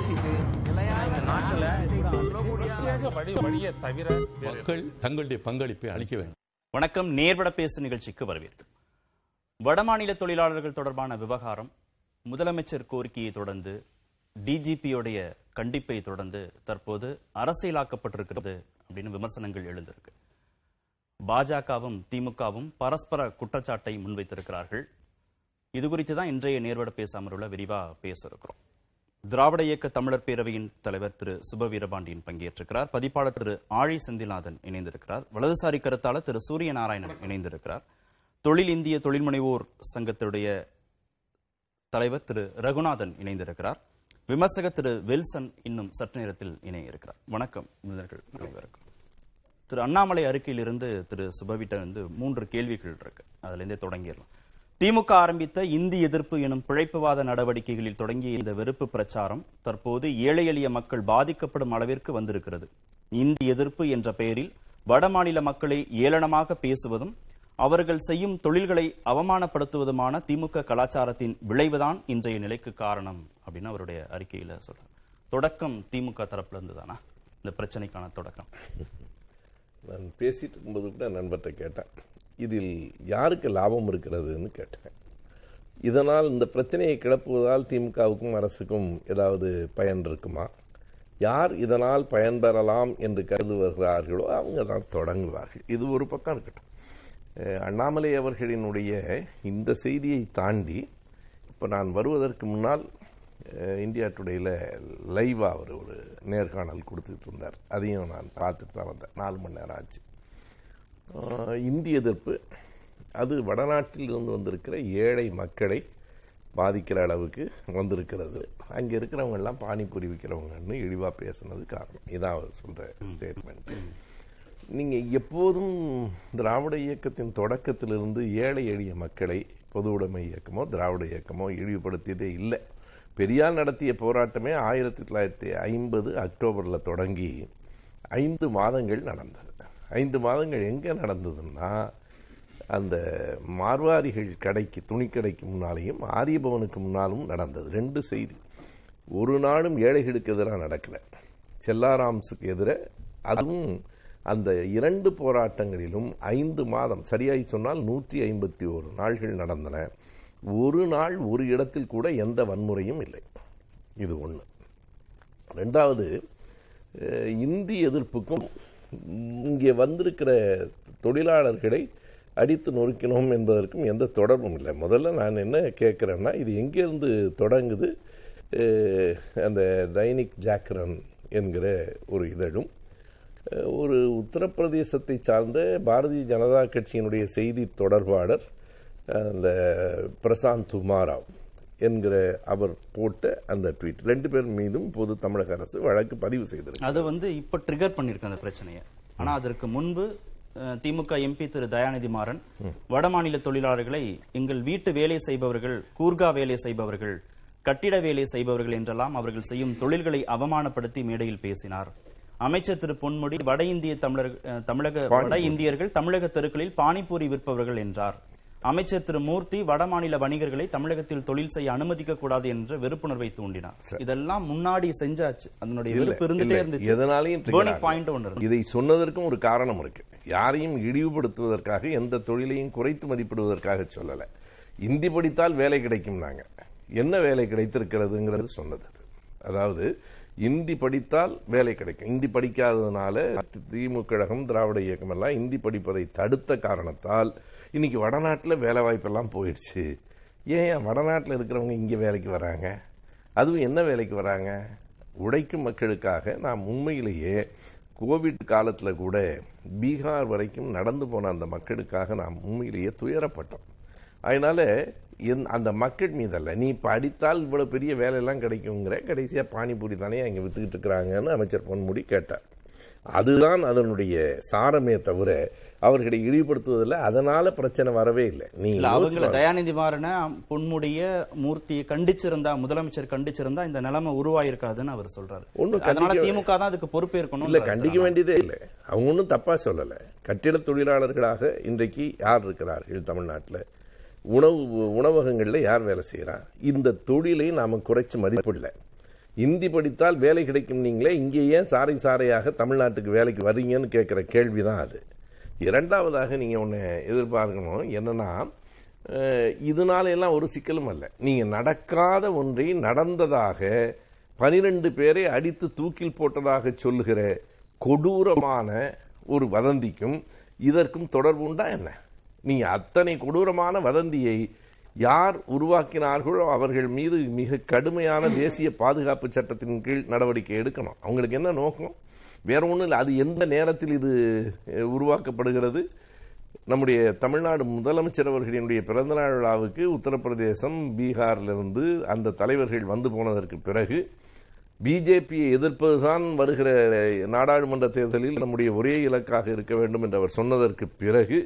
பேசிட்டு மக்கள் தங்களுடைய பங்களிப்பை அளிக்க வேண்டும். வணக்கம், நேர்பட பேசு நிகழ்ச்சிக்கு வரவேற்கும். வடமாநில தொழிலாளர்கள் தொடர்பான விவகாரம் முதலமைச்சர் கோரிக்கையை தொடர்ந்து டிஜிபியோடைய கண்டிப்பை தொடர்ந்து தற்போது அரசியலாக்கப்பட்டிருக்கிறது அப்படின்னு விமர்சனங்கள் எழுந்திருக்கு. பாஜகவும் திமுகவும் பரஸ்பர குற்றச்சாட்டை முன்வைத்திருக்கிறார்கள். இது குறித்து தான் இன்றைய நேர்வட பேசாமல் உள்ள விரிவா பேச இருக்கிறோம். திராவிட இயக்க தமிழர் பேரவையின் தலைவர் திரு சுப்பையாபாண்டியன் பங்கேற்றிருக்கிறார். பதிப்பாளர் திரு ஆழி செந்திநாதன் இணைந்திருக்கிறார். வலதுசாரி கருத்தாளர் திரு சூரிய நாராயணன் இணைந்திருக்கிறார். தொழில் இந்திய தொழில் முனைவோர் சங்கத்துடைய தலைவர் திரு ரகுநாதன் இணைந்திருக்கிறார். விமர்சகர் திரு வில்சன் இன்னும் சற்று நேரத்தில் இணைய இருக்கிறார். வணக்கம். திரு அண்ணாமலை அறிக்கையிலிருந்து திரு சுபவிட்ட வந்து 3 கேள்விகள் இருக்கு. அதிலிருந்தே தொடங்கிடலாம். திமுக ஆரம்பித்த இந்தி எதிர்ப்பு எனும் பிழைப்புவாத நடவடிக்கைகளில் தொடங்கிய இந்த வெறுப்பு பிரச்சாரம் தற்போது ஏழை எளிய மக்கள் பாதிக்கப்படும் அளவிற்கு வந்திருக்கிறது. இந்தி எதிர்ப்பு என்ற பெயரில் வடமாநில மக்களை ஏளனமாக பேசுவதும் அவர்கள் செய்யும் தொழில்களை அவமானப்படுத்துவதுமான திமுக கலாச்சாரத்தின் விளைவுதான் இன்றைய நிலைக்கு காரணம் அப்படின்னு அவருடைய அறிக்கையில சொல்றாங்க. தொடக்கம் திமுக தரப்புல இருந்துதானா இந்த பிரச்சனைக்கான தொடக்கம்? நான் பேசிட்டு இருக்கும்போது கூட நண்பர்கிட்ட கேட்டேன், இதில் யாருக்கு லாபம் இருக்கிறதுன்னு கேட்டேன். இதனால் இந்த பிரச்சனையை கிளப்புவதால் திமுகவுக்கும் அரசுக்கும் ஏதாவது பயன் இருக்குமா? யார் இதனால் பயன்பெறலாம் என்று கருதுவார்களோ அவங்க தான் தொடங்குவார்கள். இது ஒரு பக்கம் இருக்கட்டும். அண்ணாமலை அவர்களினுடைய இந்த செய்தியை தாண்டி இப்போ நான் வருவதற்கு முன்னால் இந்தியா டுடேயில் லைவாக அவர் ஒரு நேர்காணல் கொடுத்துட்டு இருந்தார். அதையும் நான் பார்த்துட்டு தான் வந்தேன். 4 மணி நேரம் ஆச்சு. இந்தி எதிர்ப்பு அது வடநாட்டிலிருந்து வந்திருக்கிற ஏழை மக்களை பாதிக்கிற அளவுக்கு வந்திருக்கிறது. அங்கே இருக்கிறவங்கெல்லாம் பானிபூரி விற்கிறவங்கன்னு இழிவாக பேசுனது காரணம். இதான் அவர் சொல்கிற ஸ்டேட்மெண்ட். நீங்கள் எப்போதும் திராவிட இயக்கத்தின் தொடக்கத்திலிருந்து ஏழை எளிய மக்களை பொது உடைமை இயக்கமோ திராவிட இயக்கமோ இழிவுபடுத்தியதே இல்லை. பெரியார் நடத்திய போராட்டமே 1950 அக்டோபரில் தொடங்கி 5 மாதங்கள் நடந்தது. 5 மாதங்கள் எங்கே நடந்ததுன்னா, அந்த மார்வாரிகள் கடைக்கு, துணிக்கடைக்கு முன்னாலேயும் ஆரியபவனுக்கு முன்னாலும் நடந்தது. 2 செய்தி. ஒரு நாளும் ஏழைகளுக்கு எதிராக நடக்கல, செல்லாராம்ஸுக்கு எதிராக. அதுவும் அந்த 2 போராட்டங்களிலும் 5 மாதம், சரியாகி சொன்னால் 151 நாள்கள் நடந்தன. ஒரு நாள் ஒரு இடத்தில் கூட எந்த வன்முறையும் இல்லை. இது ஒன்று. 2வது, இந்தி எதிர்ப்புக்கும் இங்கே வந்திருக்கிற தொழிலாளர்களை அடித்து நொறுக்கணும் என்பதற்கும் எந்த தொடர்பும் இல்லை. முதல்ல நான் என்ன கேட்குறேன்னா, இது எங்கேருந்து தொடங்குது? அந்த தைனிக் ஜாக்ரன் என்கிற ஒரு இதழும் ஒரு உத்தரப்பிரதேசத்தை சார்ந்த பாரதிய ஜனதா கட்சியினுடைய செய்தி தொடர்பாளர் அந்த பிரசாந்த் குமார் ராவ் என்கிற அவர் போட்ட அந்த ட்வீட், 2 பேர் மீதும் பொது தமிழக அரசு வழக்கு பதிவு செய்திருக்கு. அது வந்து இப்போ ட்ரிகர் பண்ணியிருக்க அந்த பிரச்சனையை. ஆனால் அதற்கு முன்பு திமுக எம்பி திரு தயாநிதி மாறன் வடமாநில தொழிலாளர்களை எங்கள் வீட்டு வேலை செய்பவர்கள், கூர்கா வேலை செய்பவர்கள், கட்டிட வேலை செய்பவர்கள் என்றெல்லாம் அவர்கள் செய்யும் தொழில்களை அவமானப்படுத்தி மேடையில் பேசினார். அமைச்சர் திரு பொன்முடி வட இந்திய தமிழக வட இந்தியர்கள் தமிழக தெருக்களில் பானிபூரி விற்பவர்கள் என்றார். அமைச்சர் திரு மூர்த்தி வடமாநில வணிகர்களை தமிழகத்தில் தொழில் செய்ய அனுமதிக்க கூடாது என்று வெறுப்புணர்வை தூண்டினார். இதெல்லாம் முன்னாடி செஞ்சாச்சு. அதனுடைய வெறுப்பு இருந்துட்டே இருந்துச்சு. எதனாலையும் டர்னிங் பாயிண்ட் ஒன்று. இதை சொன்னதற்கும் ஒரு காரணம் இருக்கு. யாரையும் இழிவுபடுத்துவதற்காக, எந்த தொழிலையும் குறைத்து மதிப்பிடுவதற்காக சொல்லல. இந்தி படித்தால் வேலை கிடைக்கும், நாங்க என்ன வேலை கிடைத்திருக்கிறதுங்கிறது சொன்னது. அதாவது இந்தி படித்தால் வேலை கிடைக்கும். இந்தி படிக்காததுனால திமுக கழகம், திராவிட இயக்கம் எல்லாம் இந்தி படிப்பதை தடுத்த காரணத்தால் இன்னைக்கு வடநாட்டில் வேலை வாய்ப்பெல்லாம் போயிடுச்சு. ஏன் வடநாட்டில் இருக்கிறவங்க இங்கே வேலைக்கு வராங்க? அதுவும் என்ன வேலைக்கு வராங்க? உழைக்கும் மக்களுக்காக. நாம் உண்மையிலேயே கோவிட் காலத்தில் கூட பீகார் வரைக்கும் நடந்து போன அந்த மக்களுக்காக நாம் உண்மையிலேயே துயரப்பட்டோம். அதனால அந்த மக்கள் மீதல்ல, நீ படித்தால் இவ்வளோ பெரிய வேலையெல்லாம் கிடைக்குங்கிற, கடைசியாக பானிபூரி தானே இங்கே விற்றுக்கிட்டு இருக்கிறாங்கன்னு அமைச்சர் பொன்முடி கேட்டார். அதுதான் அதனுடைய சாரமே தவிர அவர்களை இழிவுபடுத்துவதில்லை. அதனால பிரச்சனை வரவே இல்லை. நீ அவர்களை, தயாநிதி மாறனை, பொன்முடிய, மூர்த்தியை கண்டிச்சிருந்தா, முதலமைச்சர் கண்டிச்சிருந்தா இந்த நிலைமை உருவாயிருக்காதுன்னு அவர் சொல்றாரு. ஒண்ணு திமுக தான் அதுக்கு பொறுப்பேற்கணும். இல்ல, கண்டிக்க வேண்டியதே இல்லை. அவங்க ஒன்றும் தப்பா சொல்லல. கட்டிட தொழிலாளர்களாக இன்றைக்கு யார் இருக்கிறார்கள் தமிழ்நாட்டில்? உணவகங்களில் யார் வேலை செய்கிறா? இந்த தொழிலை நாம் குறைச்சி மதிப்பிடல. இந்தி படித்தால் வேலை கிடைக்கும், நீங்களே இங்கேயே சாரை சாரையாக தமிழ்நாட்டுக்கு வேலைக்கு வரீங்கன்னு கேட்குற கேள்வி தான் அது. இரண்டாவதாக நீங்கள் ஒன்று எதிர்பார்க்கணும் என்னென்னா, இதனாலெல்லாம் ஒரு சிக்கலும் அல்ல. நீங்கள் நடக்காத ஒன்றை நடந்ததாக 12 பேரை அடித்து தூக்கில் போட்டதாக சொல்லுகிற கொடூரமான ஒரு வதந்திக்கும் இதற்கும் தொடர்பு உண்டா என்ன? நீங்கள் அத்தனை கொடூரமான வதந்தியை யார் உருவாக்கினார்களோ அவர்கள் மீது மிக கடுமையான தேசிய பாதுகாப்பு சட்டத்தின் கீழ் நடவடிக்கை எடுக்கணும். அவங்களுக்கு என்ன நோக்கம்? வேற ஒன்றும் இல்லை. அது எந்த நேரத்தில் இது உருவாக்கப்படுகிறது? நம்முடைய தமிழ்நாடு முதலமைச்சர் அவர்களினுடைய பிறந்தநாள் விழாவுக்கு உத்தரப்பிரதேசம், பீகாரிலிருந்து அந்த தலைவர்கள் வந்து போனதற்கு பிறகு பிஜேபியை எதிர்ப்பதுதான் வருகிற நாடாளுமன்ற தேர்தலில் நம்முடைய ஒரே இலக்காக இருக்க வேண்டும் என்று அவர் சொன்னதற்கு பிறகு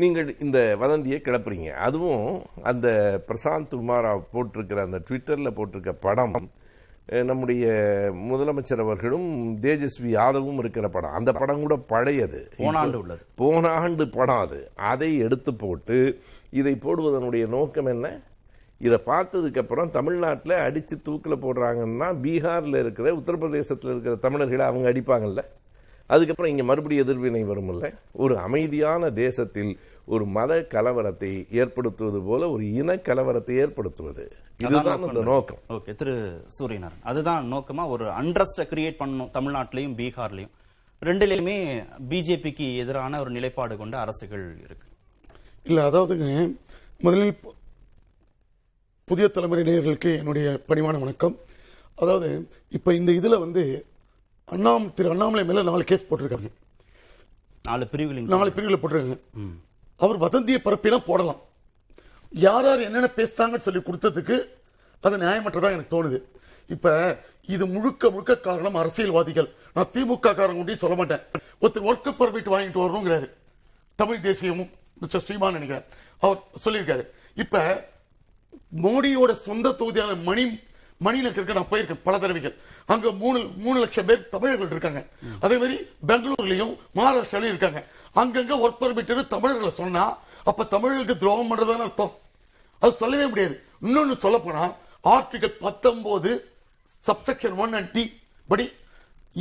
நீங்கள் இந்த வதந்தியை கிளப்புறீங்க. அதுவும் அந்த பிரசாந்த் குமார் ராவ் போட்டிருக்கிற அந்த ட்விட்டரில் போட்டிருக்க படம், நம்முடைய முதலமைச்சர் அவர்களும் தேஜஸ்வி யாதவும் இருக்கிற படம். அந்த படம் கூட பழையது, போன ஆண்டு படம். அது அதை எடுத்து போட்டு இதை போடுவதனுடைய நோக்கம் என்ன? இதை பார்த்ததுக்கப்புறம் தமிழ்நாட்டில் அடித்து தூக்கில் போடுறாங்கன்னா பீகாரில் இருக்கிற, உத்தரப்பிரதேசத்தில் இருக்கிற தமிழர்களை அவங்க அடிப்பாங்கல்ல, அதுக்கப்புறம் இங்கே மறுபடியும் எதிர்வினை வரும்ல. ஒரு அமைதியான தேசத்தில் ஒரு மத கலவரத்தை ஏற்படுத்துவது போல ஒரு இன கலவரத்தை ஏற்படுத்துவது, இதுதான் அந்த நோக்கம். ஓகே, திரு சூரியநாராயணன், அதுதான் நோக்கமா? ஒரு அண்ட்ரஸ்ட் கிரியேட் பண்ணணும் தமிழ்நாட்டிலையும் பீகார்லையும். ரெண்டுலையுமே பிஜேபிக்கு எதிரான ஒரு நிலைப்பாடு கொண்ட அரசுகள் இருக்கு இல்ல? அதாவதுங்க, முதலில் புதிய தலைமுறையினர்களுக்கு என்னுடைய பணிவான வணக்கம். அதாவது இப்ப இந்த இதுல வந்து திரு அண்ணாமலை மேல 4 கேஸ் போட்டிருக்காங்க, 4 பிரிவுகளில் போட்டிருக்காங்க. அவர் வதந்தியை பரப்பிலாம் போடலாம், யார் என்னென்ன பேசுறாங்கன்னு சொல்லி கொடுத்ததுக்கு அது நியாயமற்றதான் எனக்கு தோணுது. இப்ப இது முழுக்க காரணம் அரசியல்வாதிகள். நான் திமுக காரங்க சொல்ல மாட்டேன். ஒருத்தர் ஒர்க் பர்மிட் வாங்கிட்டு வரணுங்கிறாரு, தமிழ் தேசியமும் மிஸ்டர் ஸ்ரீமான் நினைக்கிறார், அவர் சொல்லியிருக்காரு. இப்ப மோடியோட சொந்த தொகுதியான மணிநகருக்கு நான் போயிருக்கேன் பல தடவைகள். அங்க 3 லட்சம் பேர் தமிழர்கள் இருக்காங்க. அதே மாதிரி பெங்களூர்லயும் மகாராஷ்டிராலையும் இருக்காங்க. அங்கங்க ஒர்க் பர்மிட்டு தமிழர்களை சொன்னா அப்ப தமிழர்களுக்கு துரோகம் பண்றதுன்னு அர்த்தம். அது சொல்லவே முடியாது. இன்னொன்னு சொல்ல போனா Article 19(1) படி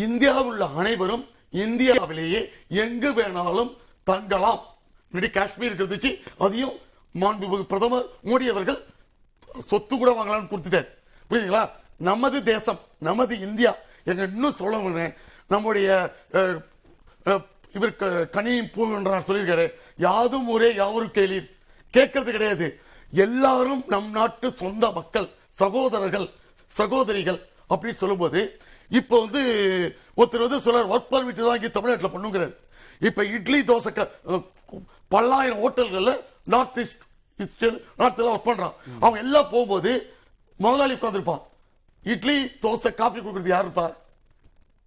இந்தியாவில் உள்ள அனைவரும் இந்தியாவிலேயே எங்கு வேணாலும் தங்கலாம். காஷ்மீர் இருந்துச்சு, அதையும் மாண்புமிகு பிரதமர் மோடி அவர்கள் சொத்து கூட வாங்கலாம்னு கொடுத்துட்டார். புரியுதுங்களா? நமது தேசம், நமது இந்தியா. எங்க இன்னும் சொல்ல, நம்முடைய இவர் கணியின் பூவென்றார் சொல்லியிருக்காரு, யாதும் ஊரே யாவரும் கேளீர். கேட்கறது கிடையாது. எல்லாரும் நம் நாட்டு சொந்த மக்கள், சகோதரர்கள் சகோதரிகள் அப்படின்னு சொல்லும் போது, இப்ப வந்து ஒருத்தர் வந்து சொல்றார் ஒர்க் பர்மிட் வாங்கி தமிழ்நாட்டில் பண்ணுங்கிறார். இப்ப இட்லி தோசை பல்லாயிரம் ஹோட்டல்கள்ல நார்த் ஒர்க் பண்றான். அவங்க எல்லாம் போகும்போது முதலாளி உட்கார்ந்துருப்பான். இட்லி தோசை காஃபி கொடுக்கறது யாரு இருப்பார்?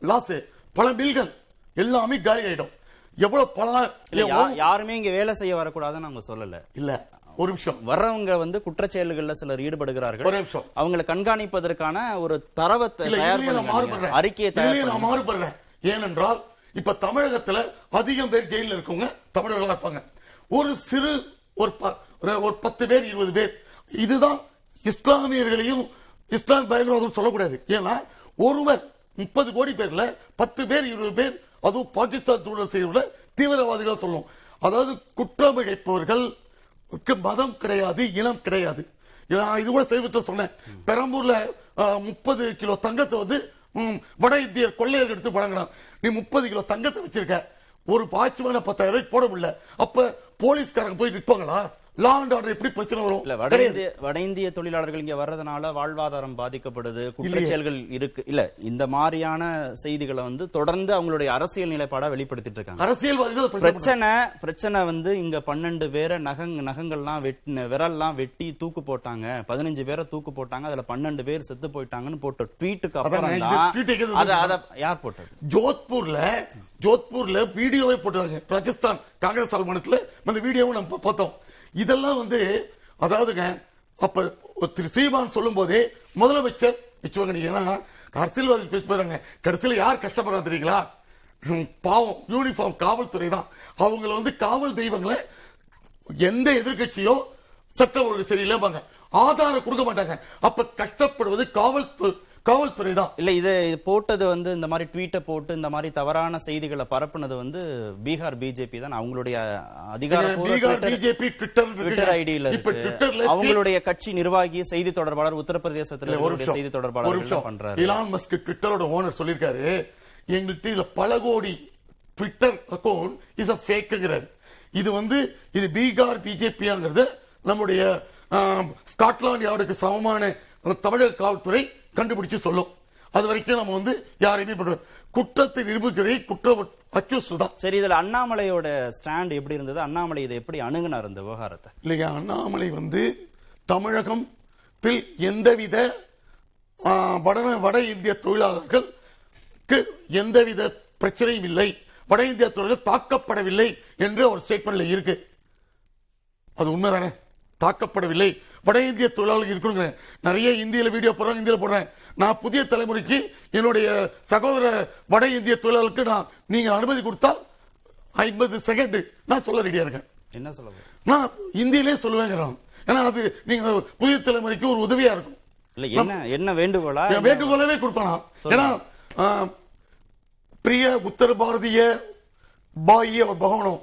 லாஸ். பல பில்கள் எல்லாமே காலி ஆயிடும். எவ்வளவு பல யாருமே இங்க வேலை செய்ய வரக்கூடாதுன்னு நாங்க சொல்லல. இல்ல, ஒரு நிமிஷம். வர்றவங்க வந்து குற்ற செயல்கள்ல சிலர் ஈடுபடுகிறார்கள். ஒரு நிமிஷம். அவங்களை கண்காணிப்பதற்கான ஒரு தரவத்தை அறிக்கையை நான் மாறுபடுறேன். ஏனென்றால் இப்ப தமிழகத்துல அதிகம் பேர் ஜெயில இருக்கவங்க தமிழர்களா இருப்பாங்க. ஒரு சிறு ஒரு 10 பேர் 20 பேர். இதுதான் இஸ்லாமியர்களையும் இஸ்லாம் பயங்கரவாதம் சொல்லக்கூடாது. ஏன்னா ஒருவர் 30 கோடி பேர்ல 10 பேர் 20 பேர், அதுவும் பாகிஸ்தான் தூதர் செய்யறதுல தீவிரவாதிகள் சொல்லணும். அதாவது குற்றம் இழைப்பவர்கள் மதம் கிடையாது, இனம் கிடையாது. இது கூட சைவத்தை சொன்னேன். பெரம்பூர்ல 30 கிலோ தங்கத்தை வந்து வட இந்தியர் கொள்ளையர்கள் எடுத்து வழங்கலாம். நீ 30 கிலோ தங்கத்தை வச்சிருக்க, ஒரு வாட்ச்மேன 10,000 போட முடியல, அப்ப போலீஸ்காரங்க போய் நிற்பாங்களா? வட இந்திய தொழிலாளர்கள் இங்க வர்றதுனால வாழ்வாதாரம் பாதிக்கப்படுது, குற்ற செயல்கள் இருக்கு. இல்ல, இந்த மாதிரியான செய்திகளை வந்து தொடர்ந்து அவங்களுடைய அரசியல் நிலைப்பாடா வெளிப்படுத்திட்டு இருக்காங்க அரசியல்வாதிகள். பிரச்சனை வந்து இங்க 12 பேரை நகங்கள்லாம் விரல்லாம் வெட்டி தூக்கு போட்டாங்க, 15 பேரை தூக்கு போட்டாங்க, அதுல 12 பேர் செத்து போயிட்டாங்கன்னு போட்ட ட்வீட்டுக்கு அப்புறம் யார் போட்டது? ஜோத்பூர்ல வீடியோவை போட்டாங்க. ராஜஸ்தான் காங்கிரஸ் மாநிலத்தில் அந்த வீடியோவை நம்ம பார்த்தோம். இதெல்லாம் வந்து, அதாவதுங்க, அப்ப திரு சீமான் சொல்லும் போதே முதலமைச்சர் அரசியல்வாதி பேச போறாங்க. கடைசியில் யார் கஷ்டப்படுறாங்க தெரியுங்களா? பாவம் யூனிஃபார்ம் காவல்துறை தான். அவங்களை வந்து காவல் தெய்வங்களை எந்த எதிர்கட்சியோ சட்டம் ஒழுங்கு சரியில்லை, ஆதாரம் கொடுக்க மாட்டாங்க. அப்ப கஷ்டப்படுவது காவல்துறை தான். இல்ல இது போட்டது வந்து இந்த மாதிரி ட்வீட்டை போட்டு இந்த மாதிரி தவறான செய்திகளை பரப்புனது வந்து பீகார் பிஜேபி தான். அவங்களுடைய அதிகாரப்பூர்வ ட்விட்டர் ஐடியில அவங்களுடைய கட்சி நிர்வாகி செய்தி தொடர்பாளர் உத்தரப்பிரதேசத்தில் ஒரு செய்தி தொடர்பாளர் பண்றாரு. எலான் மஸ்க் ட்விட்டரோட ஓனர் சொல்லியிருக்காரு, எங்களுக்கு இதுல பல கோடி ட்விட்டர் அக்கௌண்ட் இஸ் ஃபேக்குங்கிறார். இது வந்து இது பீகார் பிஜேபிங்கிறது நம்முடைய ஸ்காட்லாந்து யார்டுக்கு சமமான தமிழக காவல்துறை கண்டுபிடிச்சு சொல்லும். அது வரைக்கும் நம்ம வந்து யாரையுமே பண்றோம். குற்றத்தை நிரூபிக்கிற குற்றம் அக்யூஸ் தான். சரி, இதுல அண்ணாமலையோட ஸ்டாண்ட் எப்படி இருந்தது? அண்ணாமலை இதை எப்படி அணுகுனார் இந்த விவகாரத்தை? இல்லையா, அண்ணாமலை வந்து தமிழகத்தில் எந்தவித வட இந்திய தொழிலாளர்களுக்கு எந்தவித பிரச்சனையும் இல்லை, வட இந்திய தொழிலாளர்கள் தாக்கப்படவில்லை என்று ஒரு ஸ்டேட்மெண்ட்ல இருக்கு. அது உண்மைதானே? தாக்கப்படவில்லை, வட இந்திய தொழிலாளர்கள் இருக்குங்க. நிறைய இந்தியில வீடியோ போடுறாங்க, இந்தியில போடுறேன். நான் புதிய தலைமுறைக்கு என்னுடைய சகோதர வட இந்திய தொழிலாளருக்கு நான் நீங்க அனுமதி கொடுத்தால் 50 செகண்ட் நான் சொல்ல ரெடியா இருக்கேன். என்ன சொல்லுங்க, நான் இந்தியிலே சொல்லுவேங்கிறோம். ஏன்னா அது நீங்க புதிய தலைமுறைக்கு ஒரு உதவியா இருக்கும். என்ன வேண்டுகோளவே கொடுப்பேன். ஏன்னா பிரிய உத்தர பாரதிய பாயிய பகவனம்,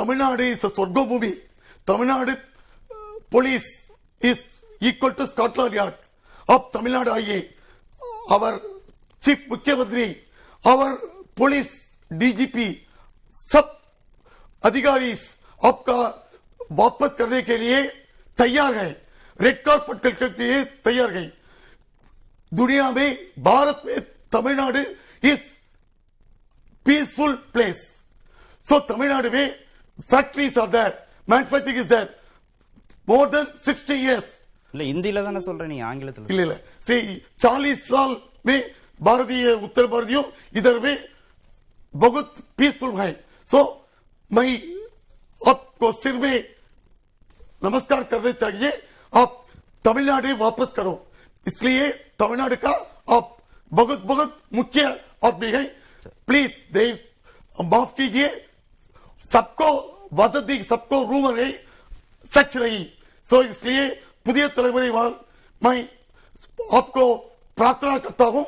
தமிழ்நாடு இஸ் சொர்க்க பூமி, Tamil Nadu police is equal to Scotland Yard of Tamil Nadu. ஆகிய அவர் சீஃப் முக்கியமந்திரி, அவர் போலீஸ் டிஜிபி, சப் அதிகாரி ஆப்கா வாபஸ் करने के लिए तैयार है, रेड कार्पेट के लिए तैयार है. दुनिया में, भारत में Tamil Nadu is peaceful place. So Tamil Nadu में factories are there, manufacturing is there. More than 60 years. இல்ல இந்தியில தான சொல்றேன், நீ ஆங்கிலத்துல இல்ல. சரி, 40 साल में भारतीय उत्तर भारतीयों इधर में बहुत पीसफुल है. सो मैं आपको सिर में नमस्कार करने चाहिए. आप तमिलनाडु वापस करो. इसलिए तमिलनाडु का आप बहुत बहुत मुख्य आदमी है. प्लीज देव माफ कीजिए. सबको वदती, सबको रूमर है, सच नहीं. सो इसलिए पुदिय தலைமுறை वाल मैं आपको प्रार्थना करता हूं,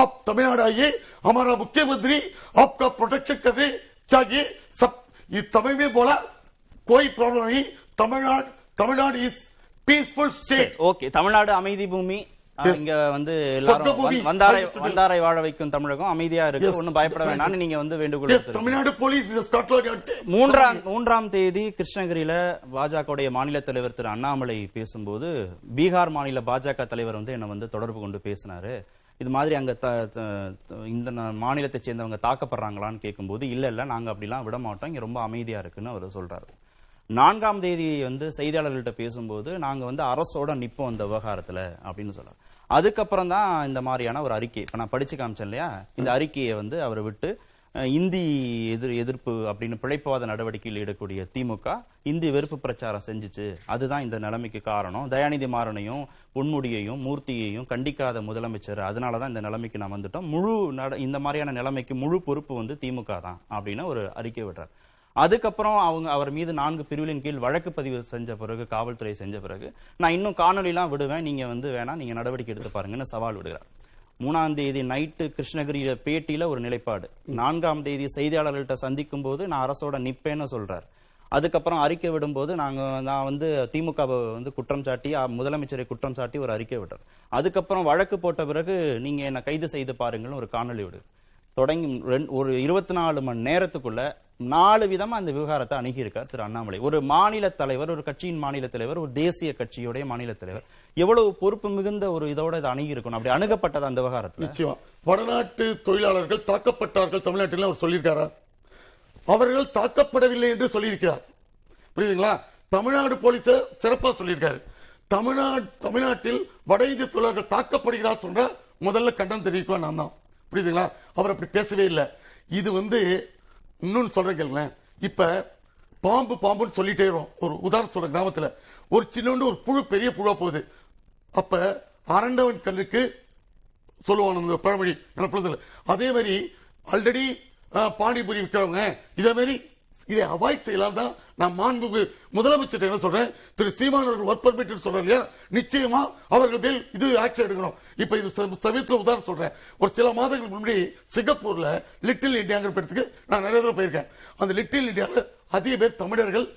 आप तमिलनाडु आइए, हमारा मुख्यमंत्री आपका प्रोटेक्शन करने चाहिए. सब ये तमिल में बोला, कोई प्रॉब्लम नहीं. Tamil Nadu, Tamil Nadu is peaceful state. Okay, Tamil Nadu அமைதி பூமி. இங்க வந்து எல்லாரும் வந்தாரை வாழ வைக்கும் தமிழகம், அமைதியா இருக்கு, ஒன்னும் பயப்பட வேண்டாம். நீங்க வந்து வேண்டுகோள். Tamil Nadu police Scotland. 3ஆம் தேதி கிருஷ்ணகிரியில பாஜகவுடைய மாநில தலைவர் திரு அண்ணாமலை பேசும்போது பீகார் மாநில பாஜக தலைவர் வந்து என்ன வந்து தொடர்பு கொண்டு பேசினாரு. இது மாதிரி அங்க இந்த மாநிலத்தை சேர்ந்தவங்க தாக்கப்படுறாங்களான்னு கேட்கும்போது இல்ல நாங்க அப்படிலாம் விட மாட்டோம், இங்க ரொம்ப அமைதியா இருக்குன்னு அவர் சொல்றாரு. 4ஆம் தேதி வந்து செய்தியாளர்கள்ட்ட பேசும்போது நாங்க வந்து அரசோட நிப்போம் இந்த விவகாரத்துல அப்படின்னு சொல்றாரு. அதுக்கப்புறம் தான் இந்த மாதிரியான ஒரு அறிக்கை, இப்ப நான் படிச்சு காமிச்சேன் இல்லையா, இந்த அறிக்கையை வந்து அவர் விட்டு இந்தி எதிர்ப்பு அப்படின்னு பிழைப்பவாத நடவடிக்கையில் ஈடுபடக்கூடிய திமுக இந்தி வெறுப்பு பிரச்சாரம் செஞ்சுச்சு, அதுதான் இந்த நிலைமைக்கு காரணம். தயாநிதி மாறனையும் பொன்முடியையும் மூர்த்தியையும் கண்டிக்காத முதலமைச்சர், அதனாலதான் இந்த நிலைமைக்கு நான் வந்துட்டோம். முழு இந்த மாதிரியான நிலைமைக்கு முழு பொறுப்பு வந்து திமுக தான் அப்படின்னு ஒரு அறிக்கை விடுறாரு. அதுக்கப்புறம் அவங்க அவர் மீது 4 பிரிவுகளின் கீழ் வழக்கு பதிவு செஞ்ச பிறகு, காவல்துறை செஞ்ச பிறகு, நான் இன்னும் காணொலிலாம் விடுவேன், நீங்க வந்து வேணா நீங்க நடவடிக்கை எடுத்து பாருங்கன்னு சவால் விடுகிறார். 3ஆம் தேதி நைட்டு கிருஷ்ணகிரியில பேட்டியில ஒரு நிலைப்பாடு, 4ஆம் தேதி செய்தியாளர்கள்ட்ட சந்திக்கும் போது நான் அரசோட நிப்பேன்னு சொல்றாரு. அதுக்கப்புறம் அறிக்கை விடும்போது நான் வந்து திமுகவை வந்து குற்றம் சாட்டி, முதலமைச்சரை குற்றம் சாட்டி ஒரு அறிக்கை விடுறாரு. அதுக்கப்புறம் வழக்கு போட்ட பிறகு நீங்க என்னை கைது செய்து பாருங்கன்னு ஒரு காணொலி விடு. தொடங்கி ஒரு 24 மணி நேரத்துக்குள்ள 4 விதமா அந்த விவகாரத்தை அணுகியிருக்கார் திரு அண்ணாமலை. ஒரு மாநில தலைவர், ஒரு கட்சியின் மாநில தலைவர், ஒரு தேசிய கட்சியுடைய மாநில தலைவர், எவ்வளவு பொறுப்பு மிகுந்த ஒரு இதோட இது அணுகியிருக்கணும். அப்படி அணுகப்பட்டது அந்த விவகாரத்தில். நிச்சயமா வடநாட்டு தொழிலாளர்கள் தாக்கப்பட்டார்கள் தமிழ்நாட்டில் அவர் சொல்லியிருக்காரா? அவர்கள் தாக்கப்படவில்லை என்று சொல்லியிருக்கிறார். புரியுதுங்களா? தமிழ்நாடு போலீஸ் சிறப்பா சொல்லியிருக்காரு. தமிழ்நாட்டில் வட இந்திய தொழிலாளர்கள் தாக்கப்படுகிறார் சொன்னா முதல்ல கண்டனம் தெரிவிக்குவேன் நான் தான். புரியுதுங்களா? அவர் அப்படி பேசவே இல்லை. இது வந்து இன்னொன்னு சொல்றீங்களே, இப்ப பாம்பு பாம்புன்னு சொல்லிட்டே வரும். ஒரு உதாரணம் சொல்ற, கிராமத்துல ஒரு சின்னொண்டு ஒரு புழு பெரிய புழுவா போகுது. அப்ப அரண்டவன் கண்ணுக்கு சொல்லுவாங்க பழமொழி. அதே மாதிரி ஆல்ரெடி பானிபூரி விற்கிறவங்க இதே மாதிரி இதை அவாய்ட் செய்யலாம் தான் நான் மாண்பு முதலமைச்சர் என்ன சொல்றேன். திரு சீமான் அவர்கள் ஒர்க் பர்மிட் சொல்றாங்க, நிச்சயமா அவர்கள் மேல் இது ஆக்ஷன் எடுக்கணும். இப்ப இது சமீபத்தில் உதாரணம் சொல்றேன். ஒரு சில மாதங்களுக்கு முன்னாடி சிங்கப்பூர்ல லிட்டில் இண்டியாங்கிற படத்துக்கு நான் நிறைய தடவை போயிருக்கேன். அந்த லிட்டில் இண்டியாவில் அதிக பேர் தமிழர்கள்.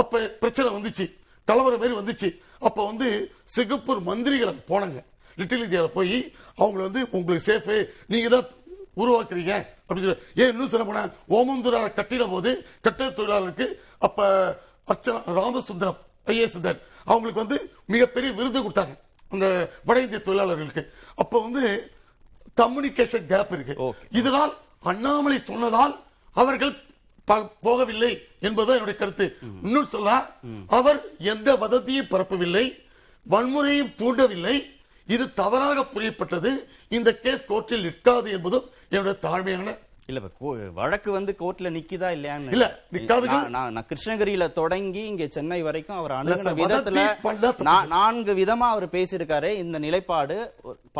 அப்ப பிரச்சனை வந்துச்சு, கலவரம் மாதிரி வந்துச்சு. அப்ப வந்து சிங்கப்பூர் மந்திரிகள் அங்க போனாங்க, லிட்டில் இந்தியாவில் போய் அவங்க வந்து உங்களுக்கு சேஃபு, நீங்க தான் உருவாக்குறீங்க அப்படின்னு சொல்லி. ஏன் இன்னும் சொல்ல போனா ஓமந்துரா கட்டின போது கட்டட தொழிலாளருக்கு அப்ப அர்ச்சனா ராமசுந்தரம் ஐஏஎஸ் அவங்களுக்கு வந்து மிகப்பெரிய விருது கொடுத்தாங்க அந்த வட இந்திய தொழிலாளர்களுக்கு. அப்ப வந்து கம்யூனிகேஷன் கேப் இருக்கு. இதனால் அண்ணாமலை சொன்னதால் அவர்கள் போகவில்லை என்பதுதான் என்னுடைய கருத்து. இன்னும் சொல்ல அவர் எந்த வதந்தியும் பரப்பவில்லை, வன்முறையும் தூண்டவில்லை. இது தவறாக புரியப்பட்டது. இந்த கேஸ் கோர்ட்டில் நிற்காது என்பதும் என்னுடைய தாழ்மையான இல்ல. வழக்கு வந்து கோர்ட்ல நிக்குதா இல்லையான்னு இல்ல நிக்காதுங்க. நான் கிருஷ்ணகிரியில தொடங்கி இங்க சென்னை வரைக்கும் அவர் அணுகின விதத்துல 4 விதமா அவர் பேசியிருக்காரு. இந்த நிலைப்பாடு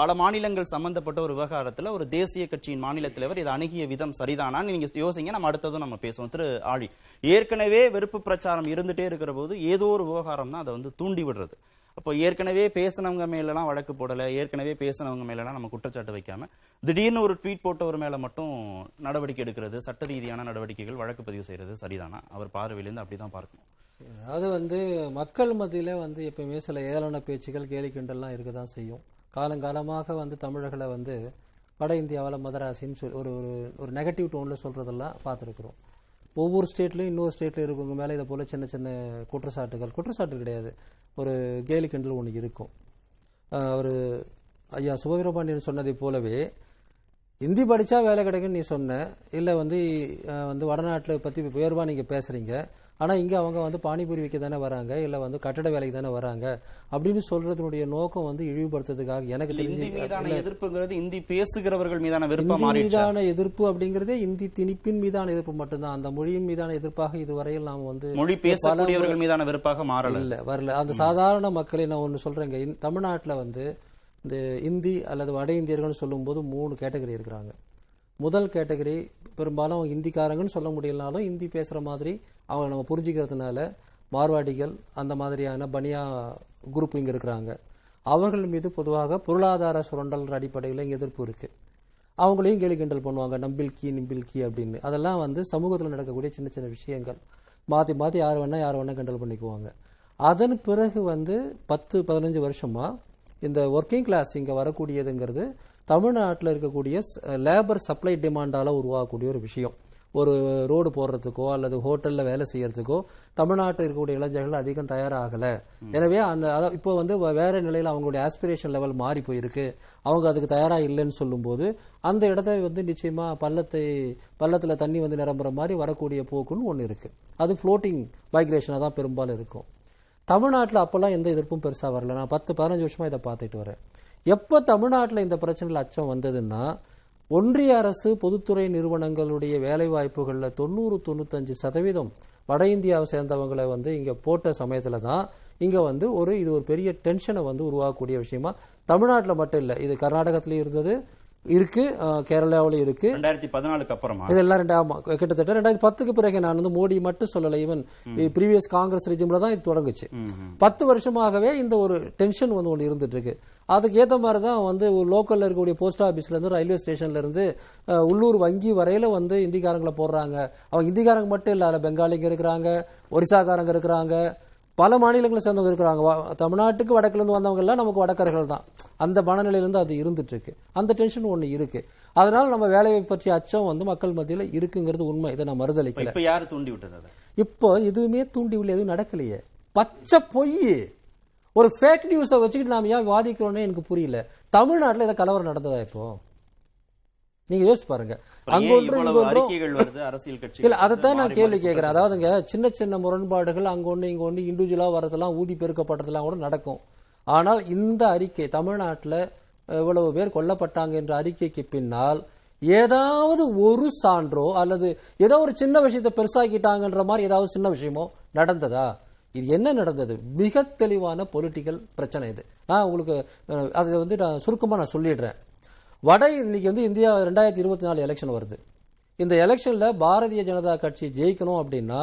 பல மாநிலங்கள் சம்பந்தப்பட்ட ஒரு விவகாரத்துல ஒரு தேசிய கட்சியின் மாநில தலைவர் இதை அணுகிய விதம் சரிதானான்னு நீங்க யோசிங்க. நம்ம அடுத்ததும் நம்ம பேசுவோம். திரு ஆழி, ஏற்கனவே வெறுப்பு பிரச்சாரம் இருந்துட்டே இருக்கிற போது ஏதோ ஒரு விவகாரம் தான் அதை வந்து தூண்டி விடுறது. அப்போ ஏற்கனவே பேசினவங்க மேலாம் வழக்கு போடலை, ஏற்கனவே பேசினவங்க மேலாம் நம்ம குற்றச்சாட்டு வைக்காம திடீர்னு ஒரு ட்வீட் போட்டவர் மேல மட்டும் நடவடிக்கை எடுக்கிறது, சட்ட ரீதியான நடவடிக்கைகள், வழக்கு பதிவு செய்யறது சரிதானா? அவர் பார்வையிலிருந்து அப்படிதான் பார்க்கணும். அதாவது வந்து மக்கள் மத்தியில வந்து எப்பயுமே சில ஏளன பேச்சுகள், கேலி கிண்டல்லாம் இருக்கதான் செய்யும். காலங்காலமாக வந்து தமிழர்களை வந்து வட இந்தியாவில் மதராசின்னு ஒரு ஒரு நெகட்டிவ் டோன்ல சொல்றதெல்லாம் பார்த்துருக்குறோம். ஒவ்வொரு ஸ்டேட்லையும் இன்னொரு ஸ்டேட்ல இருக்கவங்க மேலே இதை போல சின்ன சின்ன குற்றச்சாட்டு கிடையாது, ஒரு கேலி கிண்டல் ஒன்று இருக்கும். அவர் ஐயா சுப்பையாபாண்டியன் சொன்னதை போலவே இந்தி படித்தா வேலை கிடைக்குன்னு நீ சொன்ன இல்லை வந்து வந்து வடநாட்டில் பற்றி உயர்வாக நீங்கள் பேசுகிறீங்க, ஆனால் இங்கே அவங்க வந்து பானிபூரி விற்க தானே வராங்க, இல்லை வந்து கட்டட வேலைக்கு தானே வராங்க அப்படின்னு சொல்றதுனுடைய நோக்கம் வந்து இழிவுபடுத்துறதுக்காக. எனக்கு தெரிஞ்ச எதிர்ப்புங்கிறது இந்தி பேசுகிறவர்கள் மீதான மீதான எதிர்ப்பு அப்படிங்கிறதே இந்தி திணிப்பின் மீதான எதிர்ப்பு மட்டும்தான். அந்த மொழியின் மீதான எதிர்ப்பாக இதுவரையில் நாம் வந்து மொழி பேசக்கூடியவர்கள் மீதான வெறுப்பாக மாறல இல்லை வரல. அந்த சாதாரண மக்களை நான் ஒன்று சொல்றேங்க, தமிழ்நாட்டில் வந்து இந்த இந்தி அல்லது வட இந்தியர்கள்னு சொல்லும்போது 3 கேட்டகரி இருக்கிறாங்க. முதல் கேட்டகரி பெரும்பாலும் அவங்க இந்திக்காரங்கன்னு சொல்ல முடியலனாலும் இந்தி பேசுகிற மாதிரி அவங்களை நம்ம புரிஞ்சுக்கிறதுனால மார்வாடிகள் அந்த மாதிரியான பனியா குரூப் இங்கே இருக்கிறாங்க. அவர்கள் மீது பொதுவாக பொருளாதார சுரண்டல் அடிப்படையில் இங்கே எதிர்ப்பு இருக்குது. அவங்களையும் கேலி கிண்டல் பண்ணுவாங்க, நம்பில்கி நிம்பில்கி அப்படின்னு. அதெல்லாம் வந்து சமூகத்தில் நடக்கக்கூடிய சின்ன சின்ன விஷயங்கள். மாற்றி யார் வேணா கிண்டல் பண்ணிக்குவாங்க. அதன் பிறகு வந்து 10-15 வருஷமாக இந்த ஒர்க்கிங் கிளாஸ் இங்கே வரக்கூடியதுங்கிறது தமிழ்நாட்டில் இருக்கக்கூடிய லேபர் சப்ளை டிமாண்டால் உருவாகக்கூடிய ஒரு விஷயம். ஒரு ரோடு போடுறதுக்கோ அல்லது ஹோட்டலில் வேலை செய்யறதுக்கோ தமிழ்நாட்டில் இருக்கக்கூடிய இளைஞர்கள் அதிகம் தயாராகலை. எனவே அந்த இப்போ வந்து வேற நிலையில் அவங்களுடைய ஆஸ்பிரேஷன் லெவல் மாறி போயிருக்கு, அவங்க அதுக்கு தயாராக இல்லைன்னு சொல்லும்போது அந்த இடத்த வந்து நிச்சயமாக பள்ளத்தில் தண்ணி வந்து நிரம்புற மாதிரி வரக்கூடிய போக்குன்னு ஒன்று இருக்குது. அது ஃப்ளோட்டிங் மைக்ரேஷனாக தான் பெரும்பாலும் இருக்கும். தமிழ்நாட்டில் அப்போல்லாம் எந்த எதிர்ப்பும் பெருசாக வரல. நான் 10-15 வருஷமாக இதை பார்த்துட்டு வரேன். எப்போ தமிழ்நாட்டில் இந்த பிரச்சனையில் அச்சம் வந்ததுன்னா, ஒன்றிய அரசு பொதுத்துறை நிறுவனங்களுடைய வேலைவாய்ப்புகளில் 90-95% வட இந்தியாவை சேர்ந்தவங்களை வந்து இங்கே போட்ட சமயத்தில் தான் இங்கே வந்து இது ஒரு பெரிய டென்ஷனை வந்து உருவாக்கக்கூடிய விஷயமா தமிழ்நாட்டில் மட்டும் இல்லை, இது கர்நாடகத்திலையும் இருந்தது, இருக்கு, கேரளாவில இருக்கு. 2014க்கு அப்புறமா இதெல்லாம் கிட்டத்தட்ட 2010க்கு பிறகு நான் வந்து மோடி மட்டும் சொல்லல, ஈவன் ப்ரீவியஸ் காங்கிரஸ் ரெஜிம்ல தான் இது தொடங்குச்சு. 10 வருஷமாகவே இந்த ஒரு டென்ஷன் வந்து ஒன்று இருந்துட்டு இருக்கு. அதுக்கு ஏற்ற மாதிரி தான் வந்து லோக்கல்ல இருக்கக்கூடிய போஸ்ட் ஆபீஸ்ல இருந்து, ரயில்வே ஸ்டேஷன்ல இருந்து, உள்ளூர் வங்கி வரையில வந்து இந்திக்காரங்களை போடுறாங்க. அவங்க இந்திக்காரங்க மட்டும் இல்ல, பெங்காலிங்க இருக்கிறாங்க, ஒரிசாக்காரங்க இருக்கிறாங்க, பல மாநிலங்களை சேர்ந்தவங்க இருக்கிறாங்க. தமிழ்நாட்டுக்கு வடக்கிலிருந்து வந்தவங்க எல்லாம் நமக்கு வடக்கர்கள் தான். அந்த மனநிலையிலிருந்து அது இருந்துட்டு இருக்கு. அந்த டென்ஷன் ஒன்று இருக்கு. அதனால நம்ம வேலையை பற்றிய அச்சம் வந்து மக்கள் மத்தியில் இருக்குங்கிறது உண்மை. இதை நான் மறுதளிக்கல. இப்போ யாரு தூண்டி விட்டது? இப்போ எதுவுமே தூண்டி உள்ள எதுவும் நடக்கலையே. பச்சை பொய், ஒரு ஃபேக் நியூஸை வச்சுக்கிட்டு நாம ஏன் வாதிக்கிறோன்னு எனக்கு புரியல. தமிழ்நாட்டில் இதை கலவரம் நடந்ததா? இப்போ நீங்க யோசிச்சு பாருங்க. அங்க ஒன்று அரசியல் கட்சி இல்ல, அதைத்தான் நான் கேள்வி கேட்கிறேன். அதாவதுங்க சின்ன சின்ன முரண்பாடுகள் அங்க ஒன்று இங்க ஒன்று இண்டிவிஜுவலா வரதெல்லாம், ஊதி பெருக்கப்படுறதெல்லாம் கூட நடக்கும். ஆனால் இந்த அறிக்கை தமிழ்நாட்டில் இவ்வளவு பேர் கொல்லப்பட்டாங்க என்ற அறிக்கைக்கு பின்னால் ஏதாவது ஒரு சான்றோ அல்லது ஏதோ ஒரு சின்ன விஷயத்தை பெருசாக்கிட்டாங்கன்ற மாதிரி ஏதாவது சின்ன விஷயமோ நடந்ததா? இது என்ன நடந்தது? மிக தெளிவான பொலிட்டிக்கல் பிரச்சனை இது. நான் உங்களுக்கு அதை வந்து நான் சுருக்கமா சொல்லிடுறேன். இன்னைக்கு வந்து இந்தியா 2024 எலெக்ஷன் வருது. இந்த எலெக்ஷனில் பாரதிய ஜனதா கட்சி ஜெயிக்கணும் அப்படின்னா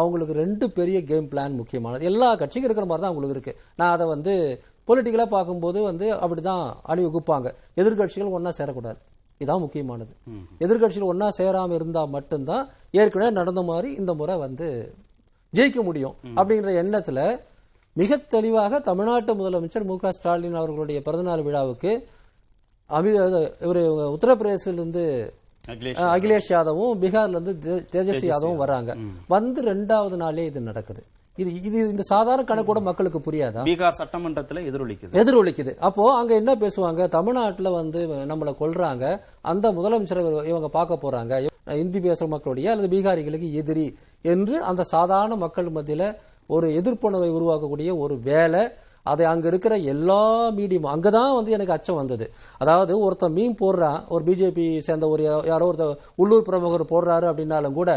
அவங்களுக்கு ரெண்டு பெரிய கேம் பிளான் முக்கியமானது. எல்லா கட்சிக்கும் இருக்கிற மாதிரி தான் அவங்களுக்கு இருக்குது. நான் அதை பொலிட்டிக்கலாக பார்க்கும்போது அப்படி தான் அணிவகுப்பாங்க. எதிர்கட்சிகள் ஒன்றா சேரக்கூடாது, இதுதான் முக்கியமானது. எதிர்கட்சிகள் ஒன்றா சேராமல் இருந்தால் மட்டும்தான் ஏற்கனவே நடந்த மாதிரி இந்த முறை ஜெயிக்க முடியும் அப்படிங்கிற எண்ணத்தில் மிக தெளிவாக தமிழ்நாட்டு முதலமைச்சர் மு க ஸ்டாலின் அவர்களுடைய பிறந்தநாள் விழாவுக்கு உத்தரப்பிரதேசிலிருந்து அகிலேஷ் யாதவும் பீகார்ல இருந்து தேஜஸ்வி யாதவும் வராங்க. ரெண்டாவது நாளே இது நடக்குது. இது இந்த சாதாரண கணக்கோட மக்களுக்கு புரியாதா? பீகார் சட்டமன்றத்தில் எதிரொலிக்குது. அப்போ அங்க என்ன பேசுவாங்க, தமிழ்நாட்டுல நம்மளை கொல்றாங்க, அந்த முதலமைச்சரை இவங்க பார்க்க போறாங்க, இந்தி பேசுற மக்களுடைய அல்லது பீகாரிகளுக்கு எதிரி என்று அந்த சாதாரண மக்கள் மத்தியில ஒரு எதிர்ப்புணர்வை உருவாக்கக்கூடிய ஒரு வேலை. அதை அங்க இருக்கிற எல்லா மீடியமும் அங்கதான் எனக்கு அச்சம் வந்தது. அதாவது ஒருத்தன் மீன் போடுறான், ஒரு பிஜேபி சேர்ந்த ஒரு யாரோ ஒருத்தர் உள்ளூர் பிரமுகர் போடுறாரு அப்படின்னாலும் கூட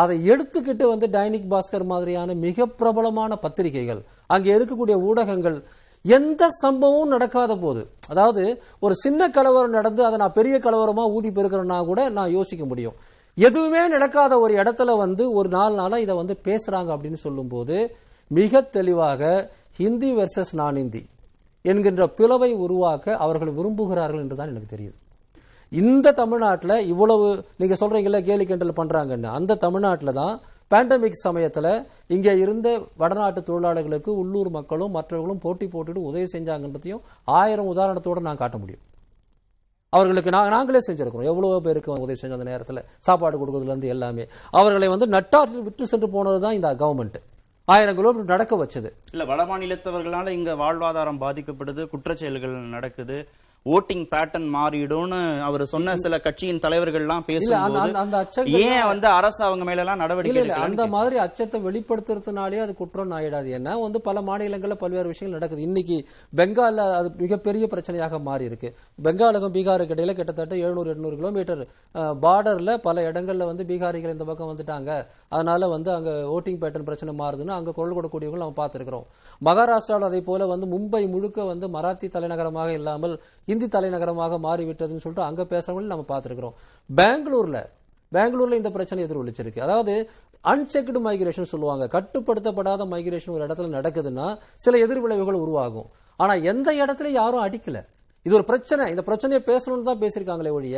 அதை எடுத்துக்கிட்டு டைனிக் பாஸ்கர் மாதிரியான மிக பிரபலமான பத்திரிகைகள், அங்கே இருக்கக்கூடிய ஊடகங்கள் எந்த சம்பவமும் நடக்காத போது, அதாவது ஒரு சின்ன கலவரம் நடந்து அதை நான் பெரிய கலவரமா ஊதி பெருக்கிறேன்னா கூட நான் யோசிக்க முடியும். எதுவுமே நடக்காத ஒரு இடத்துல ஒரு நாலு நாளா இதை பேசுறாங்க அப்படின்னு சொல்லும் போது மிக தெளிவாக ஹிந்தி வெர்சஸ் நான் ஹிந்தி என்கின்ற பிளவை உருவாக்க அவர்கள் விரும்புகிறார்கள் என்றுதான் எனக்கு தெரியுது. இந்த தமிழ்நாட்டில் இவ்வளவு நீங்க சொல்றீங்களா கேலி கிண்டல் பண்றாங்கன்னு, அந்த தமிழ்நாட்டில் தான் பேண்டமிக் சமயத்தில் இங்கே இருந்த வடநாட்டு தொழிலாளர்களுக்கு உள்ளூர் மக்களும் மற்றவர்களும் போட்டி போட்டுட்டு உதவி செஞ்சாங்கன்றதையும் 1000 உதாரணத்தோடு நான் காட்ட முடியும். அவர்களுக்கு நாங்களே செஞ்சிருக்கிறோம். எவ்வளவோ பேருக்கு உதவி செஞ்ச அந்த நேரத்தில் சாப்பாடு கொடுக்கறதுலேருந்து எல்லாமே அவர்களை நட்டாற்றில் விட்டு சென்று போனது தான் இந்த கவர்மெண்ட் 1000 கிலோமீட்டர் நடக்க வச்சது. இல்ல வட மாநிலத்தவர்களால இங்க வாழ்வாதாரம் பாதிக்கப்படுது, குற்றச்செயல்கள் நடக்குது, ஓட்டிங் பேட்டர்ன் மாறிடும்னு அவர் சொன்ன சில கட்சியின் தலைவர்கள்லாம் பேசும்போது ஏன் அரசு அவங்க மேல எல்லாம் நடவடிக்கை இல்ல, அந்த மாதிரி அச்சத்தை வெளிப்படுத்துறதுனாலே அது குற்றம் ஆயிடாது. ஏன்னா பல மாநிலங்கள்ல பல்வேறு விஷயங்கள் நடக்குது. இன்னைக்கு பெங்கால்ல அது மிகப்பெரிய பிரச்சனையாக மாறி இருக்கு. பெங்காலுக்கும் பீகாருக்கு இடையில கிட்டத்தட்ட 700-800 கிலோமீட்டர் பார்டர்ல பல இடங்கள்ல பீகாரிகள் இந்த பக்கம் வந்துட்டாங்க, அதனால அங்க ஓட்டிங் பேட்டர்ன் பிரச்சனை மாறுதுன்னு அங்க குரல் கொடுக்கக்கூடியவங்க நம்ம பார்த்திருக்கிறோம். மகாராஷ்டிராவில் அதே போல மும்பை முழுக்க மராத்தி தலைநகரமாக இல்லாமல் இந்தி தலைநகரமாக மாறிவிட்டதுன்னு சொல்லிட்டு அங்க பேசுறவங்களும் நம்ம பார்த்திருக்கிறோம். பெங்களூர்ல இந்த பிரச்சனை எதிரொலிச்சிருக்கு. அதாவது அன்செக்டு மைக்ரேஷன் சொல்லுவாங்க, கட்டுப்படுத்தப்படாத மைக்ரேஷன் ஒரு இடத்துல நடக்குதுன்னா சில எதிர்விளைவுகள் உருவாகும். ஆனா எந்த இடத்துல யாரும் அடிக்கல. இது ஒரு பிரச்சனை, இந்த பிரச்சனையை பேசணும்னு தான் பேசியிருக்காங்களே ஒழிய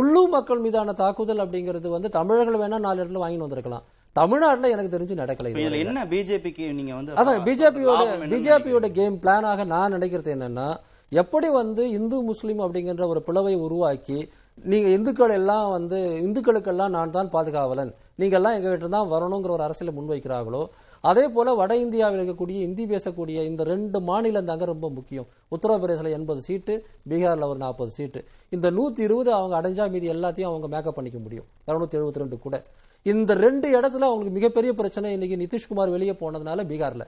உள்ளூர் மக்கள் மீதான தாக்குதல் அப்படிங்கிறது தமிழர்கள் வேணா 4 இடத்துல வாங்கிட்டு வந்திருக்கலாம், தமிழ்நாட்டில் எனக்கு தெரிஞ்சு நடக்கலை. என்ன பிஜேபியோட கேம் பிளானாக நான் நினைக்கிறது என்னன்னா, எப்படி இந்து முஸ்லீம் அப்படிங்கிற ஒரு பிளவை உருவாக்கி நீங்க இந்துக்கள் எல்லாம் இந்துக்களுக்கெல்லாம் நான் தான் பாதுகாவலன், நீங்க எல்லாம் எங்க கிட்ட தான் வரணுங்கிற ஒரு அரசியலை முன்வைக்கிறார்களோ, அதே போல வட இந்தியாவில் இருக்கக்கூடிய இந்தி பேசக்கூடிய இந்த 2 மாநிலம் தாங்க ரொம்ப முக்கியம். உத்தரப்பிரதேசில் 80 சீட்டு, பீகார்ல ஒரு 40 சீட்டு. இந்த 120 அவங்க அடைஞ்சா மீதி எல்லாத்தையும் அவங்க மேக்கப் பண்ணிக்க முடியும், 272 கூட. இந்த 2 இடத்துல அவங்களுக்கு மிகப்பெரிய பிரச்சனை. இன்னைக்கு நிதிஷ்குமார் வெளியே போனதுனால பீகார்ல,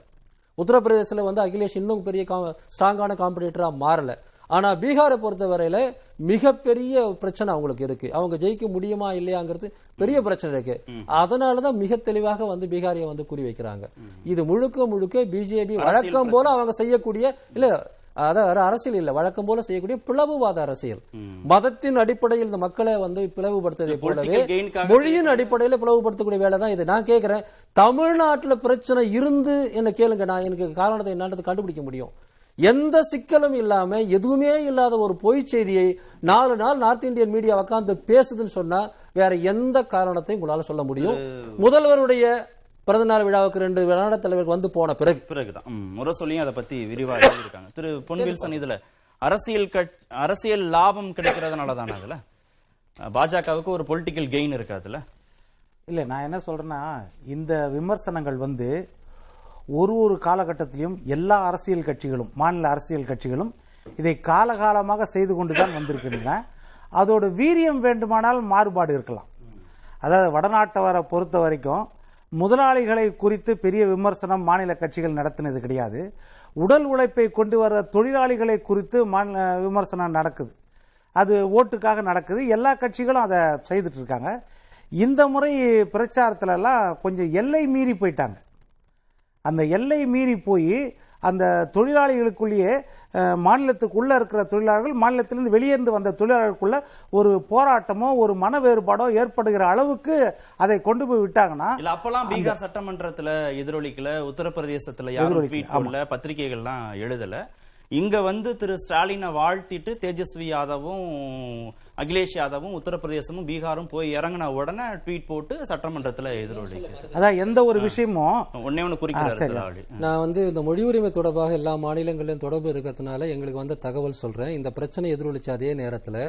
உத்தரப்பிரதேசத்தில் அகிலேஷ் இன்னும் பெரிய ஸ்ட்ராங்கான காம்படிட்டரா மாறல. ஆனா பீகாரை பொறுத்தவரையில மிகப்பெரிய பிரச்சனை அவங்களுக்கு இருக்கு. அவங்க ஜெயிக்க முடியுமா இல்லையாங்கிறது பெரிய பிரச்சனை இருக்கு. அதனாலதான் மிக தெளிவாக பீகாரியை குறி வைக்கிறாங்க. இது முழுக்க முழுக்க பிஜேபி வழக்கம் போல அவங்க செய்யக்கூடிய இல்ல, அதாவது அரசியல் இல்ல, வழக்கம் போல செய்யக்கூடிய பிளவுவாத அரசியல். மதத்தின் அடிப்படையில் இந்த மக்களை பிளவுபடுத்துவதை போலவே மொழியின் அடிப்படையில் பிளவுபடுத்தக்கூடிய வேலை தான் இது. நான் கேட்கிறேன், தமிழ்நாட்டில் பிரச்சனை இருந்து என்ன கேளுங்க, நான் எனக்கு காரணத்தை என்னன்றது கண்டுபிடிக்க முடியும். எந்த சிக்கலும் இல்லாம எதுவுமே இல்லாத ஒரு பொய் செய்தியை 4 நாள் நார்த் இந்தியன் மீடியா உட்காந்து பேசுதுன்னு சொன்னா வேற எந்த காரணத்தையும் உங்களால சொல்ல முடியும்? முதல்வருடைய பிறந்தநாள் விழாவுக்கு 2 விளையாட தலைவர் போன பிறகுதான் முரசொலியும் அதை பத்தி விரிவாக இருக்காங்க. திரு பொன் வில்சன், இதுல அரசியல் லாபம் கிடைக்கிறதுனால தானே அதுல பாஜகவுக்கு ஒரு பொலிட்டிக்கல் கெயின் இருக்கு அதுல? இல்ல, நான் என்ன சொல்றேன்னா, இந்த விமர்சனங்கள் ஒரு காலகட்டத்திலும் எல்லா அரசியல் கட்சிகளும், மாநில அரசியல் கட்சிகளும் இதை காலகாலமாக செய்து கொண்டுதான் வந்திருக்கின்றன. அதோட வீரியம் வேண்டுமானால் மாறுபாடு இருக்கலாம். அதாவது வடநாட்டவரை பொறுத்த வரைக்கும் முதலாளிகளை குறித்து பெரிய விமர்சனம் மாநில கட்சிகள் நடத்தினது கிடையாது. உடல் உழைப்பை கொண்டு வர தொழிலாளிகளை குறித்து விமர்சனம் நடக்குது, அது ஓட்டுக்காக நடக்குது. எல்லா கட்சிகளும் அதை செய்துட்டு இருக்காங்க. இந்த முறை பிரச்சாரத்துல எல்லாம் கொஞ்சம் எல்லை மீறி போயிட்டாங்க. அந்த எல்லை மீறி போய் அந்த தொழிலாளிகளுக்குள்ளேயே மாநிலத்துக்குள்ளே இருக்கிற தொழிலாளர்கள், மாநிலத்திலிருந்து வெளியேந்து வந்த தொழிலாளர்களுக்குள்ள ஒரு போராட்டமோ ஒரு மன வேறுபாடோ ஏற்படுகிற அளவுக்கு அதை கொண்டு போய் விட்டாங்கன்னா, அப்பெல்லாம் பீகார் சட்டமன்றத்தில் எதிரொலிக்கல, உத்தரப்பிரதேசத்தில் எதிரொலிக்கல, பத்திரிகைகள்லாம் எழுதல. இங்க வந்து திரு ஸ்டாலினை வாழ்த்திட்டு தேஜஸ்வி யாதவும் அகிலேஷ் யாதவும் உத்தரப்பிரதேசமும் பீகாரும் போய் இறங்கின உடனே ட்வீட் போட்டு சட்டமன்றத்தில் எதிரொலி. அதான் எந்த ஒரு விஷயமும் ஒன்னே ஒன்று குறிக்கிறாரு. நான் வந்து இந்த மொழி உரிமை தொடர்பாக எல்லா மாநிலங்களிலும் தொடர்பு இருக்கிறதுனால எங்களுக்கு வந்து தகவல் சொல்றேன். இந்த பிரச்சனை எதிரொலிச்ச அதே நேரத்தில்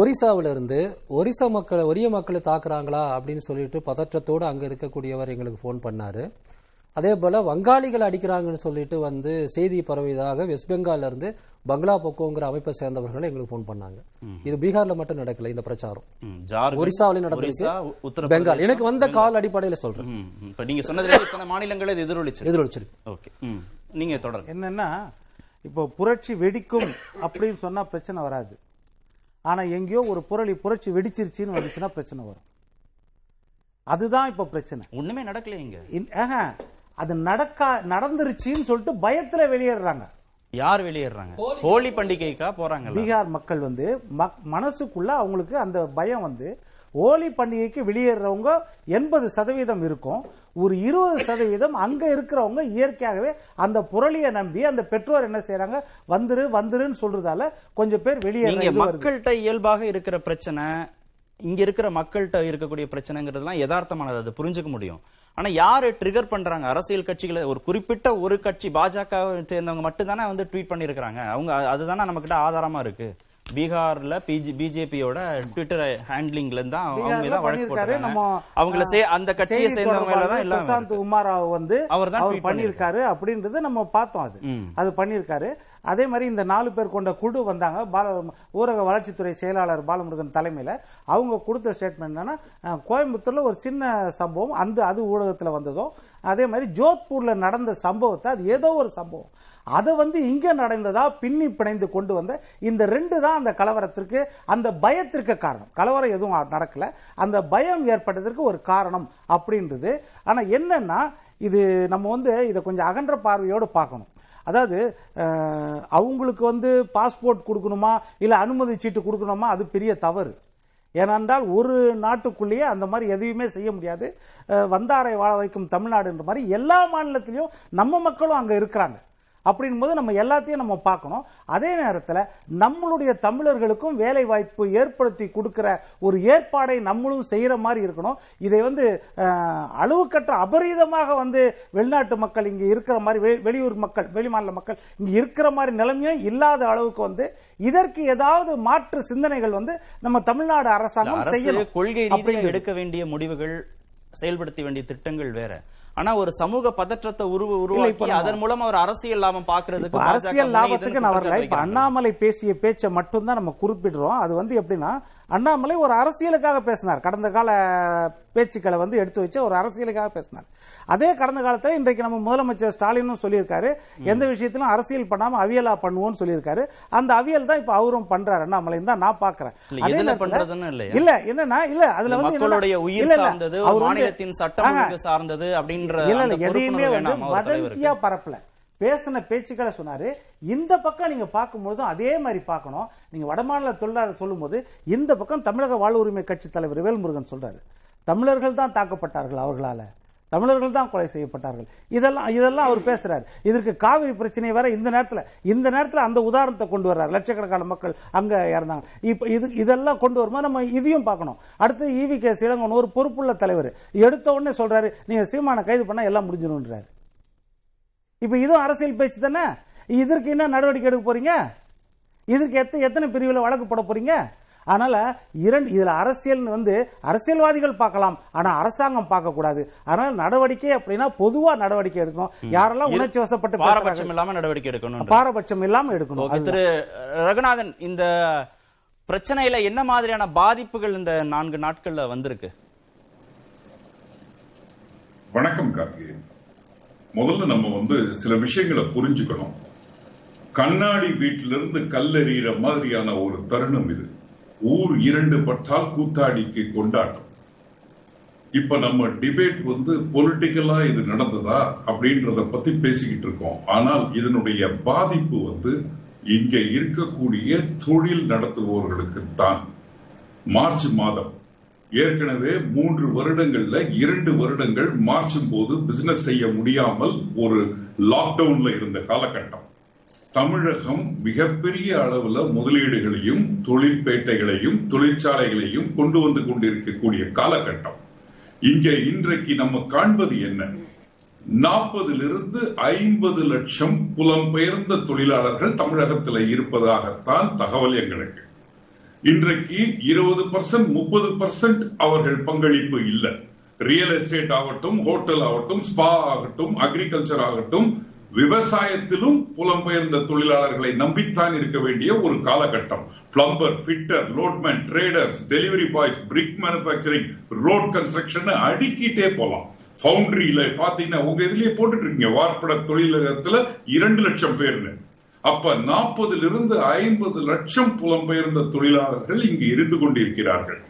ஒரிசாவில இருந்து ஒரிசா மக்களை ஒரிய மக்களை தாக்குறாங்களா அப்படின்னு சொல்லிட்டு பதற்றத்தோடு அங்க இருக்கக்கூடியவர் எங்களுக்கு போன் பண்ணாரு. அதே போல வங்காளிகள் அடிக்கிறாங்கன்னு சொல்லிட்டு வந்து செய்தி பரவியதாக வெஸ்ட் பெங்கால்ல இருந்து பங்களா போக்கோங்கிற அமைப்பை சேர்ந்தவர்கள் எங்களுக்கு போன் பண்ணாங்க. இது பீகார்ல மட்டும் நடக்கல, இந்த பிரச்சாரம் ஒரிசாவிலும் நடந்திருக்கு, பெங்கால். எனக்கு வந்த கால் அடிப்படையில் சொல்றேன். நீங்க சொன்னது மாநிலங்களை எதிரொலிச்சிருக்கு. நீங்க தொடர் என்னன்னா, இப்போ புரட்சி வெடிக்கும் அப்படின்னு சொன்னா பிரச்சனை வராது. ஆனா எங்கேயோ ஒரு புரட்சி வெடிச்சிருச்சுன்னு வந்துச்சுன்னா பிரச்சனை வரும். அதுதான் இப்ப பிரச்சனை. ஒண்ணுமே நடக்கல, அது நடந்துருச்சுன்னு சொல்லிட்டு பயத்துல வெளியேறாங்க. யார் வெளியேறாங்க? ஹோலி பண்டிகைக்கா போறாங்க. பீகார் மக்கள் வந்து மனசுக்குள்ள அவங்களுக்கு அந்த பயம் வந்து ஹோலி பண்டிகைக்கு வெளியேறவங்க 80% இருக்கும். ஒரு 20% அங்க இருக்கிறவங்க இயற்கையாகவே அந்த புரளியை நம்பி அந்த பெற்றோர் என்ன செய்யறாங்க, வந்துரு வந்துருன்னு சொல்றதால கொஞ்சம் பேர் வெளியேறாங்க. மக்கள்கிட்ட இயல்பாக இருக்கிற பிரச்சனை, இங்க இருக்கிற மக்கள்கிட்ட இருக்கக்கூடிய பிரச்சனைங்கிறதுலாம் யதார்த்தமானது, அது புரிஞ்சுக்க முடியும். ஆனா யாரு ட்ரிகர் பண்றாங்க? அரசியல் கட்சிகளை. ஒரு குறிப்பிட்ட ஒரு கட்சி பாஜக சேர்ந்தவங்க மட்டும்தானே வந்து ட்வீட் பண்ணிருக்காங்க. அவங்க அதுதானே நம்ம கிட்ட ஆதாரமா இருக்கு. பீகார்ல பிஜேபியோட ட்விட்டர் ஹேண்ட்லிங்ல இருந்தா அவங்க வழக்கு போட்டாங்க. அவங்கள அந்த கட்சியை சேர்ந்தவங்க தான் பிரசாந்த் குமார் ராவ் வந்து அவர் தான் பண்ணிருக்காரு அப்படின்றது நம்ம பார்த்தோம். அது பண்ணிருக்காரு. அதே மாதிரி இந்த 4 பேர் கொண்ட குழு வந்தாங்க, ஊரக வளர்ச்சித்துறை செயலாளர் பாலமுருகன் தலைமையில. அவங்க கொடுத்த ஸ்டேட்மெண்ட் என்னன்னா, கோயம்புத்தூர்ல ஒரு சின்ன சம்பவம் அது ஊடகத்துல வந்ததும், அதே மாதிரி ஜோத்பூர்ல நடந்த சம்பவத்தை, அது ஏதோ ஒரு சம்பவம், அதை வந்து இங்க நடந்ததா பின்னி பிணைந்து கொண்டு வந்த இந்த 2 தான் அந்த கலவரத்திற்கு, அந்த பயத்திற்கு காரணம். கலவரம் எதுவும் நடக்கல, அந்த பயம் ஏற்பட்டதற்கு ஒரு காரணம் அப்படின்றது. ஆனா என்னன்னா, இது நம்ம வந்து இதை கொஞ்சம் அகன்ற பார்வையோடு பார்க்கணும். அதாவது அவங்களுக்கு வந்து பாஸ்போர்ட் கொடுக்கணுமா இல்ல அனுமதி சீட்டு கொடுக்கணுமா, அது பெரிய தவறு. ஏனென்றால் ஒரு நாட்டுக்குள்ளேயே அந்த மாதிரி எதையுமே செய்ய முடியாது. வந்தாரை வாழ வைக்கும் தமிழ்நாடுன்ற மாதிரி எல்லா மாநிலத்திலையும் நம்ம மக்களும் அங்க இருக்கிறாங்க. அப்படின் போது நம்ம எல்லாத்தையும் நம்ம பார்க்கணும். அதே நேரத்தில் நம்மளுடைய தமிழர்களுக்கும் வேலை வாய்ப்பு ஏற்படுத்தி கொடுக்கிற ஒரு ஏற்பாடை நம்மளும் செய்யற மாதிரி இருக்கணும். இதை வந்து அளவுக்கற்ற அபரீதமாக வந்து வெளிநாட்டு மக்கள் இங்க இருக்கிற மாதிரி, வெளியூர் மக்கள் வெளிமாநில மக்கள் இங்க இருக்கிற மாதிரி நிலைமையும் இல்லாத அளவுக்கு வந்து இதற்கு ஏதாவது மாற்று சிந்தனைகள் வந்து நம்ம தமிழ்நாடு அரசாங்கம் செய்யணும். கொள்கை ரீதியாக எடுக்க வேண்டிய முடிவுகள், செயல்படுத்த வேண்டிய திட்டங்கள் வேற. ஆனா ஒரு சமூக பதற்றத்தை உருவாக்கி அதன் மூலமா ஒரு அரசியல் லாபம் பாக்குறதுக்கு, அரசியல் லாபத்துக்கு நான் வரல. இப்ப அண்ணாமலை பேசிய பேச்சை மட்டும்தான் நம்ம குறிப்பிடுறோம். அது வந்து எப்படின்னா, அண்ணாமலை ஒரு அரசியலுக்காக பேசினார். கடந்த கால பேச்சுக்களை வந்து எடுத்து வச்சு ஒரு அரசியலுக்காக பேசினார். அதே கடந்த காலத்தில் இன்றைக்கு நம்ம முதலமைச்சர் ஸ்டாலினும் சொல்லியிருக்காரு, எந்த விஷயத்திலும் அரசியல் பண்ணாம அவியலா பண்ணுவோம்னு சொல்லியிருக்காரு. அந்த அவியல் தான் இப்ப அவரும் பண்றாரு, அண்ணாமலையும் தான் நான் பாக்குறேன். இல்ல என்னன்னா, இல்ல அதுல வந்து உயிர் சார்ந்தது, மாநிலத்தின் சட்டம் சார்ந்தது அப்படின்ற எதையுமே வந்து வதந்தியா பரப்பல, பேசின பேச்சுக்களை சொன்னாரு. இந்த பக்கம் நீங்க பார்க்கும்போதும் அதே மாதிரி பார்க்கணும். நீங்க வடமாநில தொழிலாளர் சொல்லும் போது இந்த பக்கம் தமிழக வாழ் உரிமை கட்சி தலைவர் வேல்முருகன் சொல்றாரு, தமிழர்கள் தான் தாக்கப்பட்டார்கள், அவர்களால தமிழர்கள் தான் கொலை செய்யப்பட்டார்கள். இதெல்லாம் அவர் பேசுறாரு. இதற்கு காவிரி பிரச்சனை வேற. இந்த நேரத்தில் அந்த உதாரணத்தை கொண்டு வர்றாரு, லட்சக்கணக்கான மக்கள் அங்க இறந்தாங்க. இப்ப இதெல்லாம் கொண்டு வரும்போது நம்ம இதையும் பார்க்கணும். அடுத்து ஈவி கே இளங்கோன் ஒரு பொறுப்புள்ள தலைவர் எடுத்த உடனே சொல்றாரு, நீங்க சீமான கைது பண்ணா எல்லாம் முடிஞ்சிடும்ன்றாரு. இப்ப இதுவும் அரசியல் பேச்சு தானே. இதற்கு என்ன நடவடிக்கை எடுக்க போறீங்க? இதற்கு எத்தனை பிரிவுல வழக்கு போட போறீங்க? அதனால இதுல அரசியல் வந்து அரசியல்வாதிகள் பார்க்கலாம், ஆனா அரசாங்கம் பார்க்க கூடாது. அதனால நடவடிக்கை அப்படின்னா பொதுவா நடவடிக்கை எடுக்கணும். யாரெல்லாம் உணர்ச்சி வசப்பட்டு பாரபட்சம் இல்லாம நடவடிக்கை எடுக்கணும், பாரபட்சம் இல்லாம எடுக்கணும். திரு ரகுநாதன், இந்த பிரச்சனையில என்ன மாதிரியான பாதிப்புகள் இந்த 4 நாட்கள்ல வந்திருக்கு? வணக்கம் கார்த்திகேயன். முதல்ல நம்ம வந்து சில விஷயங்களை புரிஞ்சுக்கணும். கண்ணாடி வீட்டிலிருந்து கல்லெறிகிற மாதிரியான ஒரு தருணம் இது. ஊர் 2 பட்டால் கூத்தாடிக்கு கொண்டாட்டம். இப்ப நம்ம டிபேட் வந்து பொலிட்டிக்கலா இது நடந்ததா அப்படின்றத பத்தி பேசிக்கிட்டு இருக்கோம். ஆனால் இதனுடைய பாதிப்பு வந்து இங்க இருக்கக்கூடிய தொழில் நடத்துபவர்களுக்கு தான். மார்ச் மாதம் ஏற்கனவே 3 வருடங்கள்ல 2 வருடங்கள் மார்ச்சும் போது பிசினஸ் செய்ய முடியாமல் ஒரு லாக்டவுன்ல இருந்த காலகட்டம். தமிழகம் மிகப்பெரிய அளவுல முதலீடுகளையும் தொழிற்பேட்டைகளையும் தொழிற்சாலைகளையும் கொண்டு வந்து கொண்டிருக்கக்கூடிய காலகட்டம். இங்கே இன்றைக்கு நம்ம காண்பது என்ன? 40 to 50 லட்சம் புலம்பெயர்ந்த தொழிலாளர்கள் தமிழகத்தில் இருப்பதாகத்தான் தகவல் எங்களுக்கு. இன்றைக்கு 20%, 30% அவர்கள் பங்களிப்பு இல்லை. ரியல் எஸ்டேட் ஆகட்டும், ஹோட்டல் ஆகட்டும், ஸ்பா ஆகட்டும், அக்ரிகல்ச்சர் ஆகட்டும், விவசாயத்திலும் புலம்பெயர்ந்த தொழிலாளர்களை நம்பித்தான் இருக்க வேண்டிய ஒரு காலகட்டம். Plumber, fitter, loadman, traders, delivery boys, brick manufacturing, road construction அடிக்கிட்டே போலாம். பவுண்டரியில பாத்தீங்கன்னா உங்க இதுலயே போட்டுட்டு இருக்கீங்க, வார்ப்பட தொழிலகத்துல 2 லட்சம் பேர்னு. அப்ப 40 to 50 லட்சம் புலம்பெயர்ந்த தொழிலாளர்கள் இங்கு இருந்து கொண்டிருக்கிறார்கள்.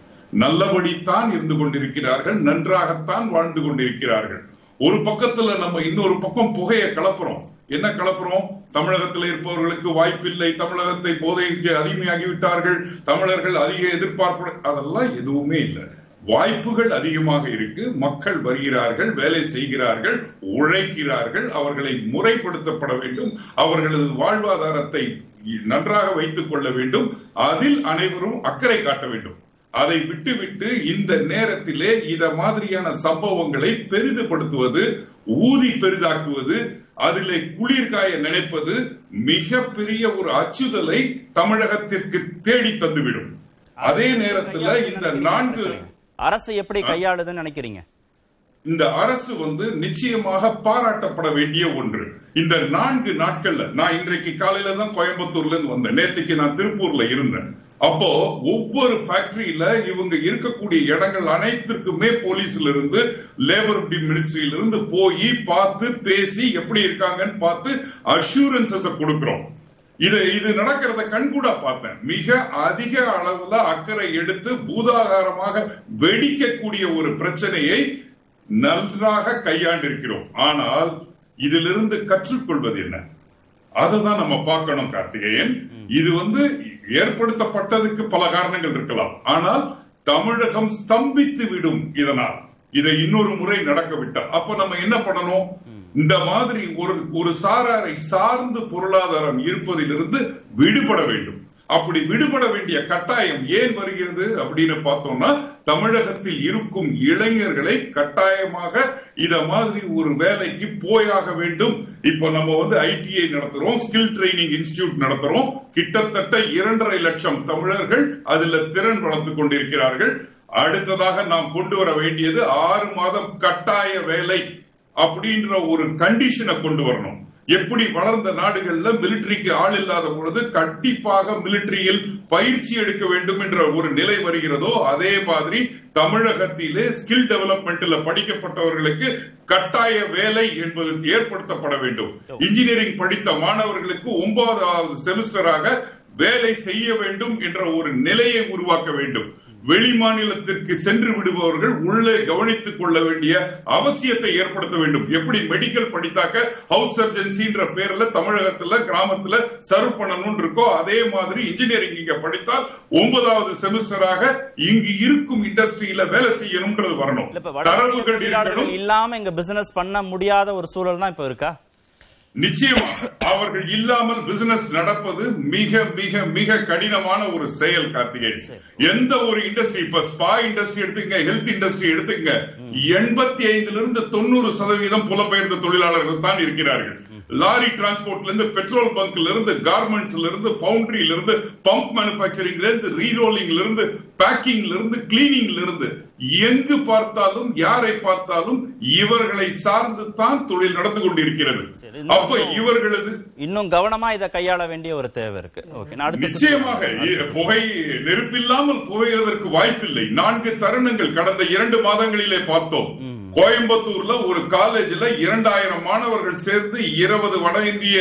நல்லபடித்தான் இருந்து கொண்டிருக்கிறார்கள், நன்றாகத்தான் வாழ்ந்து கொண்டிருக்கிறார்கள். ஒரு பக்கத்துல நம்ம இன்னொரு பக்கம் புகையை கலப்புறோம். என்ன கலப்புறோம்? தமிழகத்தில் இருப்பவர்களுக்கு வாய்ப்பில்லை, தமிழகத்தை போதைக்கு அடிமையாகிவிட்டார்கள், தமிழர்கள் அதிக எதிர்பார்ப்பு, அதெல்லாம் எதுவுமே இல்லை. வாய்ப்புகள் அதிகமாக இருக்கு. மக்கள் வருகிறார்கள், வேலை செய்கிறார்கள், உழைக்கிறார்கள். அவர்களை முறைப்படுத்தப்பட வேண்டும், அவர்களது வாழ்வாதாரத்தை நன்றாக வைத்துக் கொள்ள வேண்டும், அதில் அனைவரும் அக்கறை காட்ட வேண்டும். அதை விட்டுவிட்டு இந்த நேரத்திலே இத மாதிரியான சம்பவங்களை பெரிதுபடுத்துவது, ஊதி பெரிதாக்குவது, அதிலே குளிர்காய நினைப்பது மிகப்பெரிய ஒரு அச்சுதலை தமிழகத்திற்கு தேடி தந்துவிடும். அதே நேரத்தில் இந்த 4 அரசு எப்படி கையாளுதுன்னு நினைக்கிறீங்க? இந்த அரசு வந்து நிச்சயமாக பாராட்டப்பட வேண்டிய ஒன்று. இந்த 4 நாட்கள்ல நான் இன்றைக்கு காலையில தான் கோயம்புத்தூர்ல இருந்து வந்தேன், நேற்றுக்கு நான் திருப்பூர்ல இருந்தேன். அப்போ ஒவ்வொரு ஃபேக்டரியில இவங்க இருக்கக்கூடிய இடங்கள் அனைத்திற்குமே போலீஸ்ல இருந்து, லேபர் மினிஸ்ட்ரியில இருந்து போய் பார்த்து பேசி எப்படி இருக்காங்கன்னு பார்த்து அஷூரன்ஸஸ் கொடுக்கிறோம். இது நடக்கிறத கண்கூட பார்த்தேன். மிக அதிக அளவுல அக்கறை எடுத்து பூதாகாரமாக வெடிக்கக்கூடிய ஒரு பிரச்சனையை நன்றாக கையாண்டிருக்கிறோம். ஆனால் இதிலிருந்து கற்றுக்கொள்வது என்ன? அதுதான் நம்ம பார்க்கணும் கார்த்திகேயன். இது வந்து ஏற்படுத்தப்பட்டதுக்கு பல காரணங்கள் இருக்கலாம், ஆனால் தமிழகம் ஸ்தம்பித்து விடும் இதனால். இதை இன்னொரு முறை நடக்க விட்டால் அப்ப நம்ம என்ன பண்ணணும்? இந்த மாதிரி ஒரு சாராரை சார்ந்து பொருளாதாரம் இருப்பதிலிருந்து விடுபட வேண்டும். அப்படி விடுபட வேண்டிய கட்டாயம் ஏன் வருகிறது அப்படின்னு பார்த்தோம்னா, தமிழகத்தில் இருக்கும் இளைஞர்களை கட்டாயமாக இத மாதிரி ஒரு வேலைக்கு போயாக வேண்டும். இப்ப நம்ம வந்து ஐடிஐ நடத்துறோம், ஸ்கில் ட்ரைனிங் இன்ஸ்டிடியூட் நடத்துறோம். கிட்டத்தட்ட 2.5 லட்சம் தமிழர்கள் அதுல திறன் வளர்த்து கொண்டிருக்கிறார்கள். அடுத்ததாக நாம் கொண்டு வர வேண்டியது 6 மாதம் கட்டாய வேலை அப்படின்ற ஒரு கண்டிஷனை கொண்டு வரணும். எப்படி வளர்ந்த நாடுகள்ல மிலிட்டரிக்கு ஆள் இல்லாத பொழுது கண்டிப்பாக மிலிட்டரியில் பயிற்சி எடுக்க வேண்டும் என்ற ஒரு நிலை வருகிறதோ, அதே மாதிரி தமிழகத்திலே ஸ்கில் டெவலப்மெண்ட்ல படிக்கப்பட்டவர்களுக்கு கட்டாய வேலை என்பது ஏற்படுத்தப்பட வேண்டும். இன்ஜினியரிங் படித்த மாணவர்களுக்கு 9th semester வேலை செய்ய வேண்டும் என்ற ஒரு நிலையை உருவாக்க வேண்டும். வெளி மாநிலத்திற்கு சென்று விடுபவர்கள் உள்ளே கவனித்துக் கொள்ள வேண்டிய அவசியத்தை ஏற்படுத்த வேண்டும். எப்படி மெடிக்கல் படித்தாக்க ஹவுஸ் சர்ஜன்சின்ற பேர்ல தமிழகத்துல கிராமத்துல சர்வ் பண்ணணும் இருக்கோ, அதே மாதிரி இன்ஜினியரிங் இங்க படித்தால் 9th semester இங்கு இருக்கும் இண்டஸ்ட்ரியில வேலை செய்யணும்ன்றது வரணும். தரவுகள் இருக்கணும். இல்லாம இங்க பிசினஸ் பண்ண முடியாத ஒரு சூழல் தான் இப்ப இருக்கா? நிச்சயமாக அவர்கள் இல்லாமல் பிசினஸ் நடப்பது மிக மிக மிக கடினமான ஒரு செயல் கார்த்திகேயன். எந்த ஒரு இண்டஸ்ட்ரி, இப்ப ஸ்பா இண்டஸ்ட்ரி எடுத்துக்கங்க, ஹெல்த் இண்டஸ்ட்ரி எடுத்துக்கங்க, 85% to 90% புலம்பெயர்ந்த தொழிலாளர்கள் தான் இருக்கிறார்கள். லாரி டிரான்ஸ்போர்ட்ல இருந்து, பெட்ரோல் பங்க்ல இருந்து, கார்மெண்ட்ஸ்ல இருந்து, ஃபவுண்டரியில இருந்து, பம்ப் மேனுபேக்சரிங்ல இருந்து, ரீரோலிங்ல இருந்து, பேக்கிங்ல இருந்து, கிளீனிங்ல இருந்து, எங்கு பார்த்தாலும் யாரை பார்த்தாலும் இவர்களை சார்ந்து தான் தொழில் நடந்து கொண்டிருக்கிறது. அப்ப இவர்களது இன்னும் கவனமா இதை கையாள வேண்டிய ஒரு தேவை இருக்கு. நிச்சயமாக புகை நெருப்பில்லாமல் புகைவதற்கு வாய்ப்பில்லை. 4 தருணங்கள் கடந்த 2 மாதங்களிலே பார்த்தோம். கோயம்புத்தூர்ல ஒரு காலேஜில் 2000 மாணவர்கள் சேர்ந்து 20 வட இந்திய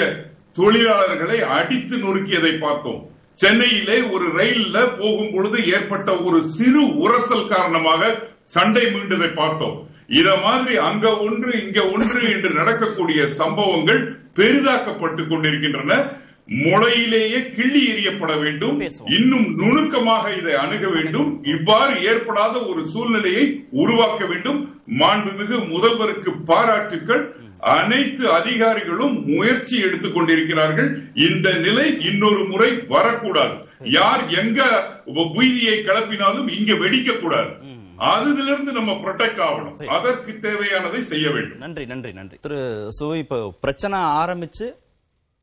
தொழிலாளர்களை அடித்து நொறுக்கியதை பார்த்தோம். சென்னையிலே ஒரு ரயில்ல போகும் பொழுது ஏற்பட்ட ஒரு சிறு உரசல் காரணமாக சண்டை மீண்டதை பார்த்தோம். இத மாதிரி அங்க ஒன்று இங்க ஒன்று என்று நடக்கக்கூடிய சம்பவங்கள் பெரிதாக்கப்பட்டுக் கொண்டிருக்கின்றன. முளையிலேயே கிள்ளி எறியப்பட வேண்டும், இன்னும் நுணுக்கமாக இதை அணுக வேண்டும். இவ்வாறு ஏற்படாத ஒரு சூழ்நிலையை உருவாக்க வேண்டும். மாண்புமிகு முதல்வருக்கு பாராட்டுக்கள். அனைத்து அதிகாரிகளும் முயற்சி எடுத்துக் கொண்டிருக்கிறார்கள். இந்த நிலை இன்னொரு முறை வரக்கூடாது. யார் எங்க உயிரியை கிளப்பினாலும் இங்க வெடிக்க கூடாது. அதிலிருந்து நம்ம ப்ரொடெக்ட் ஆகணும். அதற்கு தேவையானதை செய்ய வேண்டும். நன்றி நன்றி நன்றி திரு சுவை. இப்ப பிரச்சனை ஆரம்பிச்சு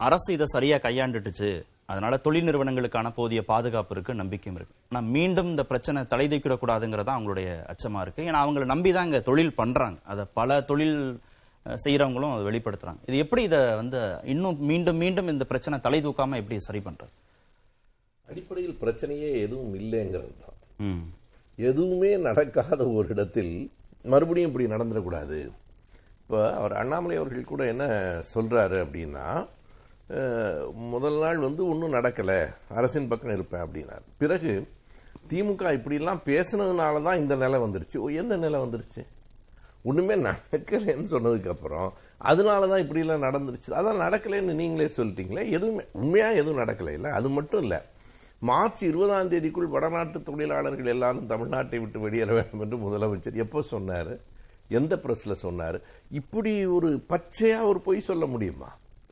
அரசு இதை சரியா கையாண்டுட்டுச்சு, அதனால தொழில் நிறுவனங்களுக்கான போதிய பாதுகாப்பு இருக்கு, நம்பிக்கையும் இருக்கு. ஆனா மீண்டும் இந்த பிரச்சனை தலைதூக்கிடக்கூடாதுங்கிறதா அவங்களுடைய அச்சமா இருக்கு. ஏன்னா அவங்களை நம்பிதான் இங்க தொழில் பண்றாங்க. அதை பல தொழில் செய்யறவங்களும் அதை வெளிப்படுத்துறாங்க. இது எப்படி இதை வந்து இன்னும் மீண்டும் மீண்டும் இந்த பிரச்சனை தலை தூக்காம எப்படி சரி பண்றது? அடிப்படையில் பிரச்சனையே எதுவும் இல்லைங்கிறது தான். எதுவுமே நடக்காத ஒரு இடத்தில் மறுபடியும் இப்படி நடந்துடக்கூடாது. இப்போ அவர் அண்ணாமலை அவர்கள் கூட என்ன சொல்றாரு அப்படின்னா, முதல் நாள் வந்து ஒன்றும் நடக்கலை, அரசின் பக்கம் இருப்பேன் அப்படின்னார். பிறகு திமுக இப்படிலாம் பேசினதுனால தான் இந்த நிலை வந்துருச்சு. எந்த நிலை வந்துருச்சு? ஒன்றுமே நடக்கலைன்னு சொன்னதுக்கப்புறம் அதனால தான் இப்படிலாம் நடந்துருச்சு. அதான் நடக்கலைன்னு நீங்களே சொல்லிட்டீங்களே. எதுவுமே உண்மையாக எதுவும் நடக்கலை. இல்லை அது மட்டும் இல்லை, மார்ச் 20 வடநாட்டு தொழிலாளர்கள் எல்லாரும் தமிழ்நாட்டை விட்டு வெளியேற வேண்டும் என்று முதலமைச்சர் எப்போ சொன்னார், எந்த பிரஸில் சொன்னார்? இப்படி ஒரு பச்சையாக ஒரு பொய் சொல்ல முடியுமா?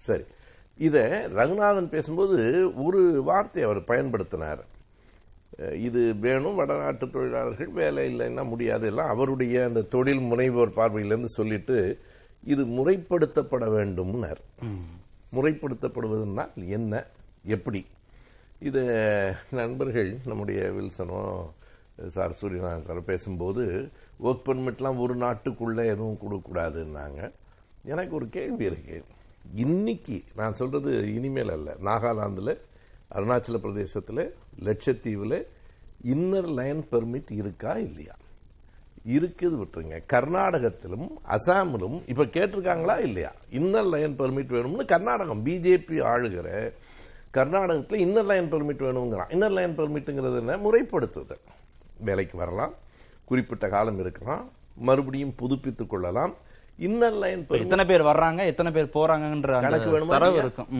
சரி, இதை ரகுநாதன் பேசும்போது ஒரு வார்த்தை அவர் பயன்படுத்தினார். இது வேணும், வடநாட்டு தொழிலாளர்கள் வேலை இல்லைன்னா முடியாது, எல்லாம் அவருடைய அந்த தொழில் முனைவோர் பார்வையிலேருந்து சொல்லிட்டு இது முறைப்படுத்தப்பட வேண்டும்னார். முறைப்படுத்தப்படுவதுன்னா என்ன, எப்படி? இதை நண்பர்கள் நம்முடைய வில்சனோ சார் சூரியநாராயணன் சார் பேசும்போது ஒர்க் பர்மிட்லாம் ஒரு நாட்டுக்குள்ளே எதுவும் கொடுக்கக்கூடாதுன்னாங்க. எனக்கு ஒரு கேள்வி இருக்கு. இன்னைக்கு நான் சொல்றது இனிமேல் அல்ல, நாகாலாந்தில், அருணாச்சல பிரதேசத்தில், லட்சத்தீவில் இன்னர் லைன் பெர்மிட் இருக்கா இல்லையா? இருக்குது விட்டுருங்க. கர்நாடகத்திலும் அசாமிலும் இப்போ கேட்டிருக்காங்களா இல்லையா? இன்னர் லைன் பெர்மிட் வேணும்னு கர்நாடகம் பிஜேபி ஆளுகிற கர்நாடகத்தில் இன்னர் லைன் பெர்மிட் வேணுங்கிறான். இன்னர் லைன் பெர்மிட்டுங்கிறது என்ன? முறைப்படுத்துதல். வேலைக்கு வரலாம், குறிப்பிட்ட காலம் இருக்கலாம், மறுபடியும் புதுப்பித்துக் கொள்ளலாம். இன்னர் லைன் எத்தனை பேர் வர்றாங்க எத்தனை பேர் போறாங்கன்ற கணக்கு வேணுமா? இருக்கும்.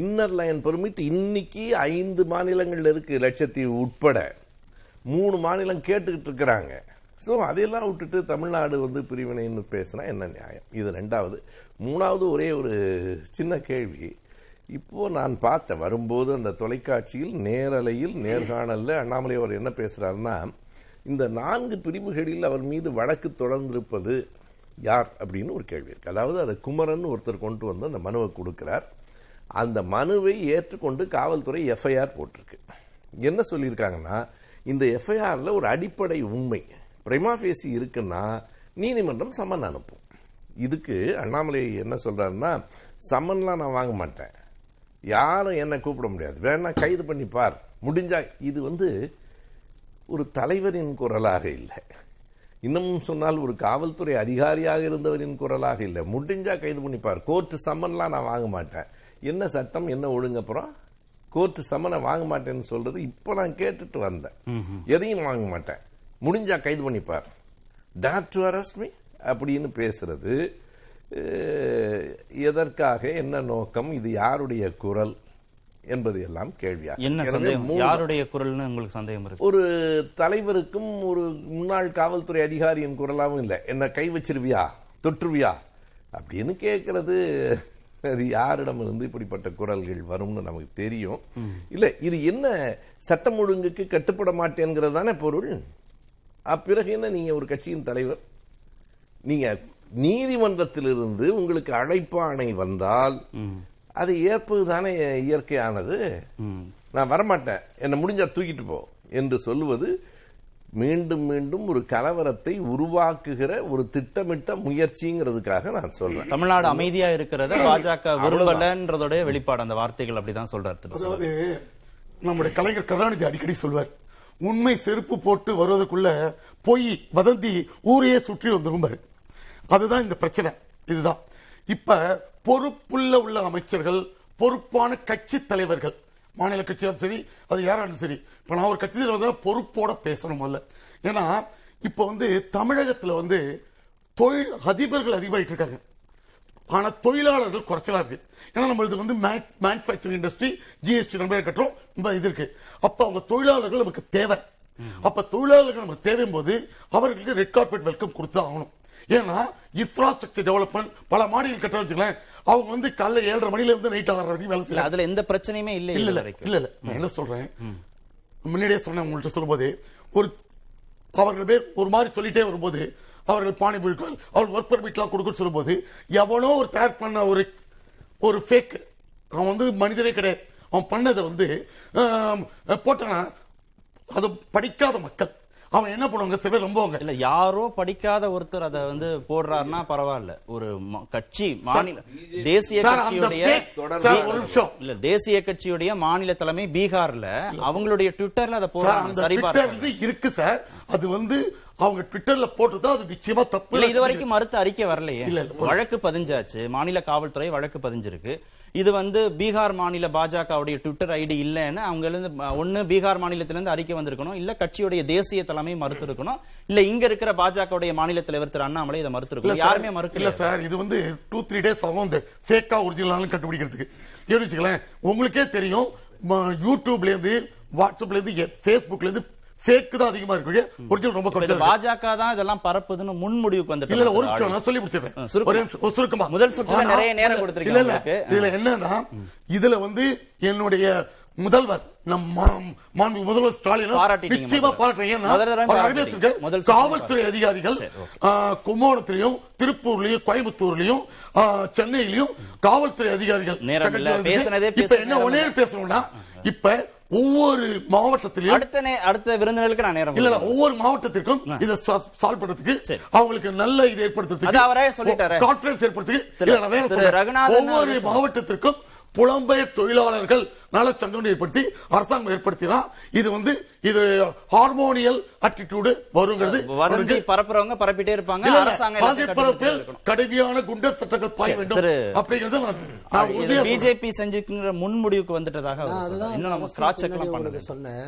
இன்னர் லைன் பெர்மிட் இன்னைக்கு 5 மாநிலங்கள் இருக்கு, லட்சத்தீவு உட்பட. 3 மாநிலம் கேட்டுக்கிட்டு இருக்கிறாங்க. ஸோ அதையெல்லாம் விட்டுட்டு தமிழ்நாடு வந்து பிரிவினைன்னு பேசினா என்ன நியாயம்? இது ரெண்டாவது. மூணாவது ஒரே ஒரு சின்ன கேள்வி. இப்போ நான் பார்த்தேன் வரும்போது அந்த தொலைக்காட்சியில் நேரலையில் நேர்காணல்ல அண்ணாமலை அவர் என்ன பேசுறாருன்னா, இந்த 4 பிரிவுகளில் அவர் மீது வழக்கு தொடர்ந்திருப்பது யார் அப்படின்னு ஒரு கேள்வி இருக்கு. அதாவது அதை குமரன் ஒருத்தர் கொண்டு வந்து அந்த மனுவை கொடுக்கிறார். அந்த மனுவை ஏற்றுக்கொண்டு காவல்துறை எஃப்ஐஆர் போட்டிருக்கு. என்ன சொல்லியிருக்காங்கன்னா, இந்த எஃப்ஐஆர்ல ஒரு அடிப்படை உண்மை பிரைமாஃபேசி இருக்குன்னா நீதிமன்றம் சம்மன் அனுப்பும். இதுக்கு அண்ணாமலை என்ன சொல்றாருன்னா, சம்மன்லாம் நான் வாங்க மாட்டேன், யாரும் என்ன கூப்பிட முடியாது, வேணா கைது பண்ணி பார் முடிஞ்சா. இது வந்து ஒரு தலைவரின் குரலாக இல்லை, இன்னமும் சொன்னால் ஒரு காவல்துறை அதிகாரியாக இருந்தவரின் குரலாக இல்லை. முடிஞ்சா கைது பண்ணிப்பார், கோர்ட்டு சம்மன்லாம் நான் வாங்க மாட்டேன். என்ன சட்டம் என்ன ஒழுங்கப்புறம் கோர்ட்டு சம்மனை வாங்க மாட்டேன்னு சொல்றது? இப்போ நான் கேட்டுட்டு வந்தேன், எதையும் வாங்க மாட்டேன், முடிஞ்சா கைது பண்ணிப்பார், டாட் டு அரெஸ்ட் மீ அப்படின்னு பேசுறது எதற்காக, என்ன நோக்கம், இது யாருடைய குரல் என்பது எல்லாம் கேள்வியா. யாருடைய குரல்னு உங்களுக்கு சந்தேகம் இருக்கு? ஒரு தலைவருக்கும் ஒரு முன்னாள் காவல்துறை அதிகாரியின் குரலாகவும் இல்லை. என்ன கை வச்சிருவியா தொற்றுவியா அப்படின்னு கேட்கறது அது யாரிடமிருந்து இப்படிப்பட்ட குரல்கள் வரும்னு நமக்கு தெரியும். இல்ல இது என்ன சட்டம் ஒழுங்குக்கு கட்டுப்பட மாட்டேங்கிறது தானே பொருள். அப்பிறகு என்ன நீங்க ஒரு கட்சியின் தலைவர், நீங்க நீதிமன்றத்திலிருந்து உங்களுக்கு அழைப்பாணை வந்தால் அது ஏற்பதுதானே இயற்கையானது. நான் வரமாட்டேன், என்ன முடிஞ்சா தூக்கிட்டு போ என்று சொல்வது மீண்டும் மீண்டும் ஒரு கலவரத்தை உருவாக்குகிற ஒரு திட்டமிட்ட முயற்சிங்கிறதுக்காக நான் சொல்றேன். தமிழ்நாடு அமைதியா இருக்கிறத பாஜக விரும்பலன்றதோட வெளிப்பாடு அந்த வார்த்தைகள் அப்படிதான் சொல்றாரு. அதாவது நம்முடைய கலைஞர் கருணாநிதி அடிக்கடி சொல்வார், உண்மை செருப்பு போட்டு வருவதற்குள்ள பொய் வதந்தி ஊரையே சுற்றி வந்துரும். அதுதான் இந்த பிரச்சனை. இதுதான் இப்ப பொறுப்புள்ள உள்ள அமைச்சர்கள், பொறுப்பான கட்சி தலைவர்கள், மாநில கட்சியாலும் சரி அது யாராலும் சரி, இப்ப நான் ஒரு கட்சி தலைவர் பொறுப்போட பேசணும். ஏன்னா இப்ப வந்து தமிழகத்துல வந்து தொழில் அதிபர்கள் அதிகமாயிட்டு இருக்காங்க. ஆனா தொழிலாளர்கள் குறைச்சலா இருக்கு. ஏன்னா நம்மளுக்கு வந்து மேனுபேக்சரிங் இண்டஸ்ட்ரி ஜிஎஸ்டி நம்ம கட்டுறோம், நம்ம இது இருக்கு. அப்ப அவங்க தொழிலாளர்கள் நமக்கு தேவை. அப்ப தொழிலாளர்கள் நமக்கு தேவையும் போது அவர்களுக்கு ரெட் கார்பெட் வெல்கம் கொடுத்து ஆகணும். ஏன்னா இன்ஃப்ராஸ்ட்ரக்சர் டெவலப்மெண்ட் பல மாநிலங்கள் கட்ட வச்சுக்கலாம். அவங்க வந்து காலைல 7:30 மணில இருந்து நைட் 6:00 வரைக்கும் வேலை செய்யலாம். அதுல எந்த பிரச்சனையுமே இல்லை. இல்ல நான் என்ன சொல்றேன், முன்னாடியே சொன்னேன் உங்கள்கிட்ட சொல்லும்போது, ஒரு அவர்கள் பேர் ஒரு மாதிரி சொல்லிட்டே வரும்போது அவர்கள் பாணிபுரிகள் அவர்கள் ஒர்க் பர்மிட் எல்லாம் கொடுக்க சொல்லும் போது எவனோ ஒரு தயார் பண்ண ஒரு ஃபேக், அவன் வந்து மனிதனே கிடையாது, அவன் பண்ணதை வந்து போட்டானா அது படிக்காத மக்கள் அவன் என்ன பண்ணுவாங்க, சில பேர் ரொம்பவங்க. இல்ல யாரோ படிக்காத ஒருத்தர் அதை வந்து போடுறாருன்னா பரவாயில்ல, ஒரு கட்சி மாநில தேசிய கட்சியுடைய இல்ல தேசிய கட்சியுடைய மாநில தலைமை பீகார்ல அவங்களுடைய ட்விட்டர்ல அதை போடுறாங்க. சரி இருக்கு சார், அது வந்து அவங்க ட்விட்டர்ல போட்டுதான் அது நிச்சயமா தப்பு இல்ல. இது வரைக்கும் மறுத்து அறிக்கை வரலையே, வழக்கு பதிஞ்சாச்சு, மாநில காவல்துறை வழக்கு பதிஞ்சிருக்கு. இது வந்து பீகார் மாநில பாஜகவுடைய ட்விட்டர் ஐடி இல்லன்னு அவங்க இருந்து ஒன்னு பீகார் மாநிலத்திலிருந்து அறிக்கை வந்திருக்கணும், இல்ல கட்சியுடைய தேசிய தலைமை மறுத்து இருக்கணும், இல்ல இங்க இருக்கிற பாஜகவுடைய மாநில தலைவர் திரு அண்ணாமலை இதை மறுத்து இருக்கணும். யாருமே மறுக்கல சார். இது வந்து 2-3 days ஆகும் இந்த ஃபேக்கா ஒரிஜினல் கண்டுபிடிக்கிறதுக்கு. யோசிச்சுக்கலாம், உங்களுக்கே தெரியும் யூடியூப்ல இருந்து வாட்ஸ்அப்ல இருந்து பேஸ்புக்ல இருந்து ஃபேக் தான் அதிகமா இருக்கு, ஒரிஜினல் ரொம்ப குறைஞ்சு. பாஜக தான் இதெல்லாம் பரப்புதுன்னு முன்முடிவுக்கு வந்து இல்ல ஒரு நான் சொல்லி முடிச்சிருக்கேன். முதல் சுற்று நிறைய நேரம் கொடுத்துருக்கு. இதுல என்னன்னா இதுல வந்து என்னுடைய முதல்வர் முதல்வர் ஸ்டாலின் நிச்சயமா பாராட்டுறீங்க. காவல்துறை அதிகாரிகள் கும்பகோணத்திலையும் திருப்பூர்லயும் கோயம்புத்தூர்லயும் சென்னையிலயும் காவல்துறை அதிகாரிகள் பேசணும்னா இப்ப ஒவ்வொரு மாவட்டத்திலும் அடுத்த விருந்தினர்களுக்கு நான் நேரம் இல்ல ஒவ்வொரு மாவட்டத்திற்கும் இதை சால்வ் பண்றதுக்கு அவங்களுக்கு நல்ல இது ஏற்படுத்துறதுக்கு கான்ஃபரன்ஸ் ஏற்படுத்துறதுக்கு ஒவ்வொரு மாவட்டத்திற்கும் புலம்பெயர் தொழிலாளர்கள் நல சங்கம் ஏற்படுத்தி அரசாங்கம் ஏற்படுத்தினா இது வந்து இது ஹார்மோனியல் அட்டிடியூடு வருங்கிறது. வதந்தி பரப்புறவங்க பரப்பிட்டே இருப்பாங்க. அரசாங்கம் கடுமையான குண்டர் சட்டங்கள் பாய வேண்டும் அப்படிங்கறது பிஜேபி செஞ்சுக்கிற முன்முடிவுக்கு வந்துட்டதாக இன்னும் சொன்னேன்.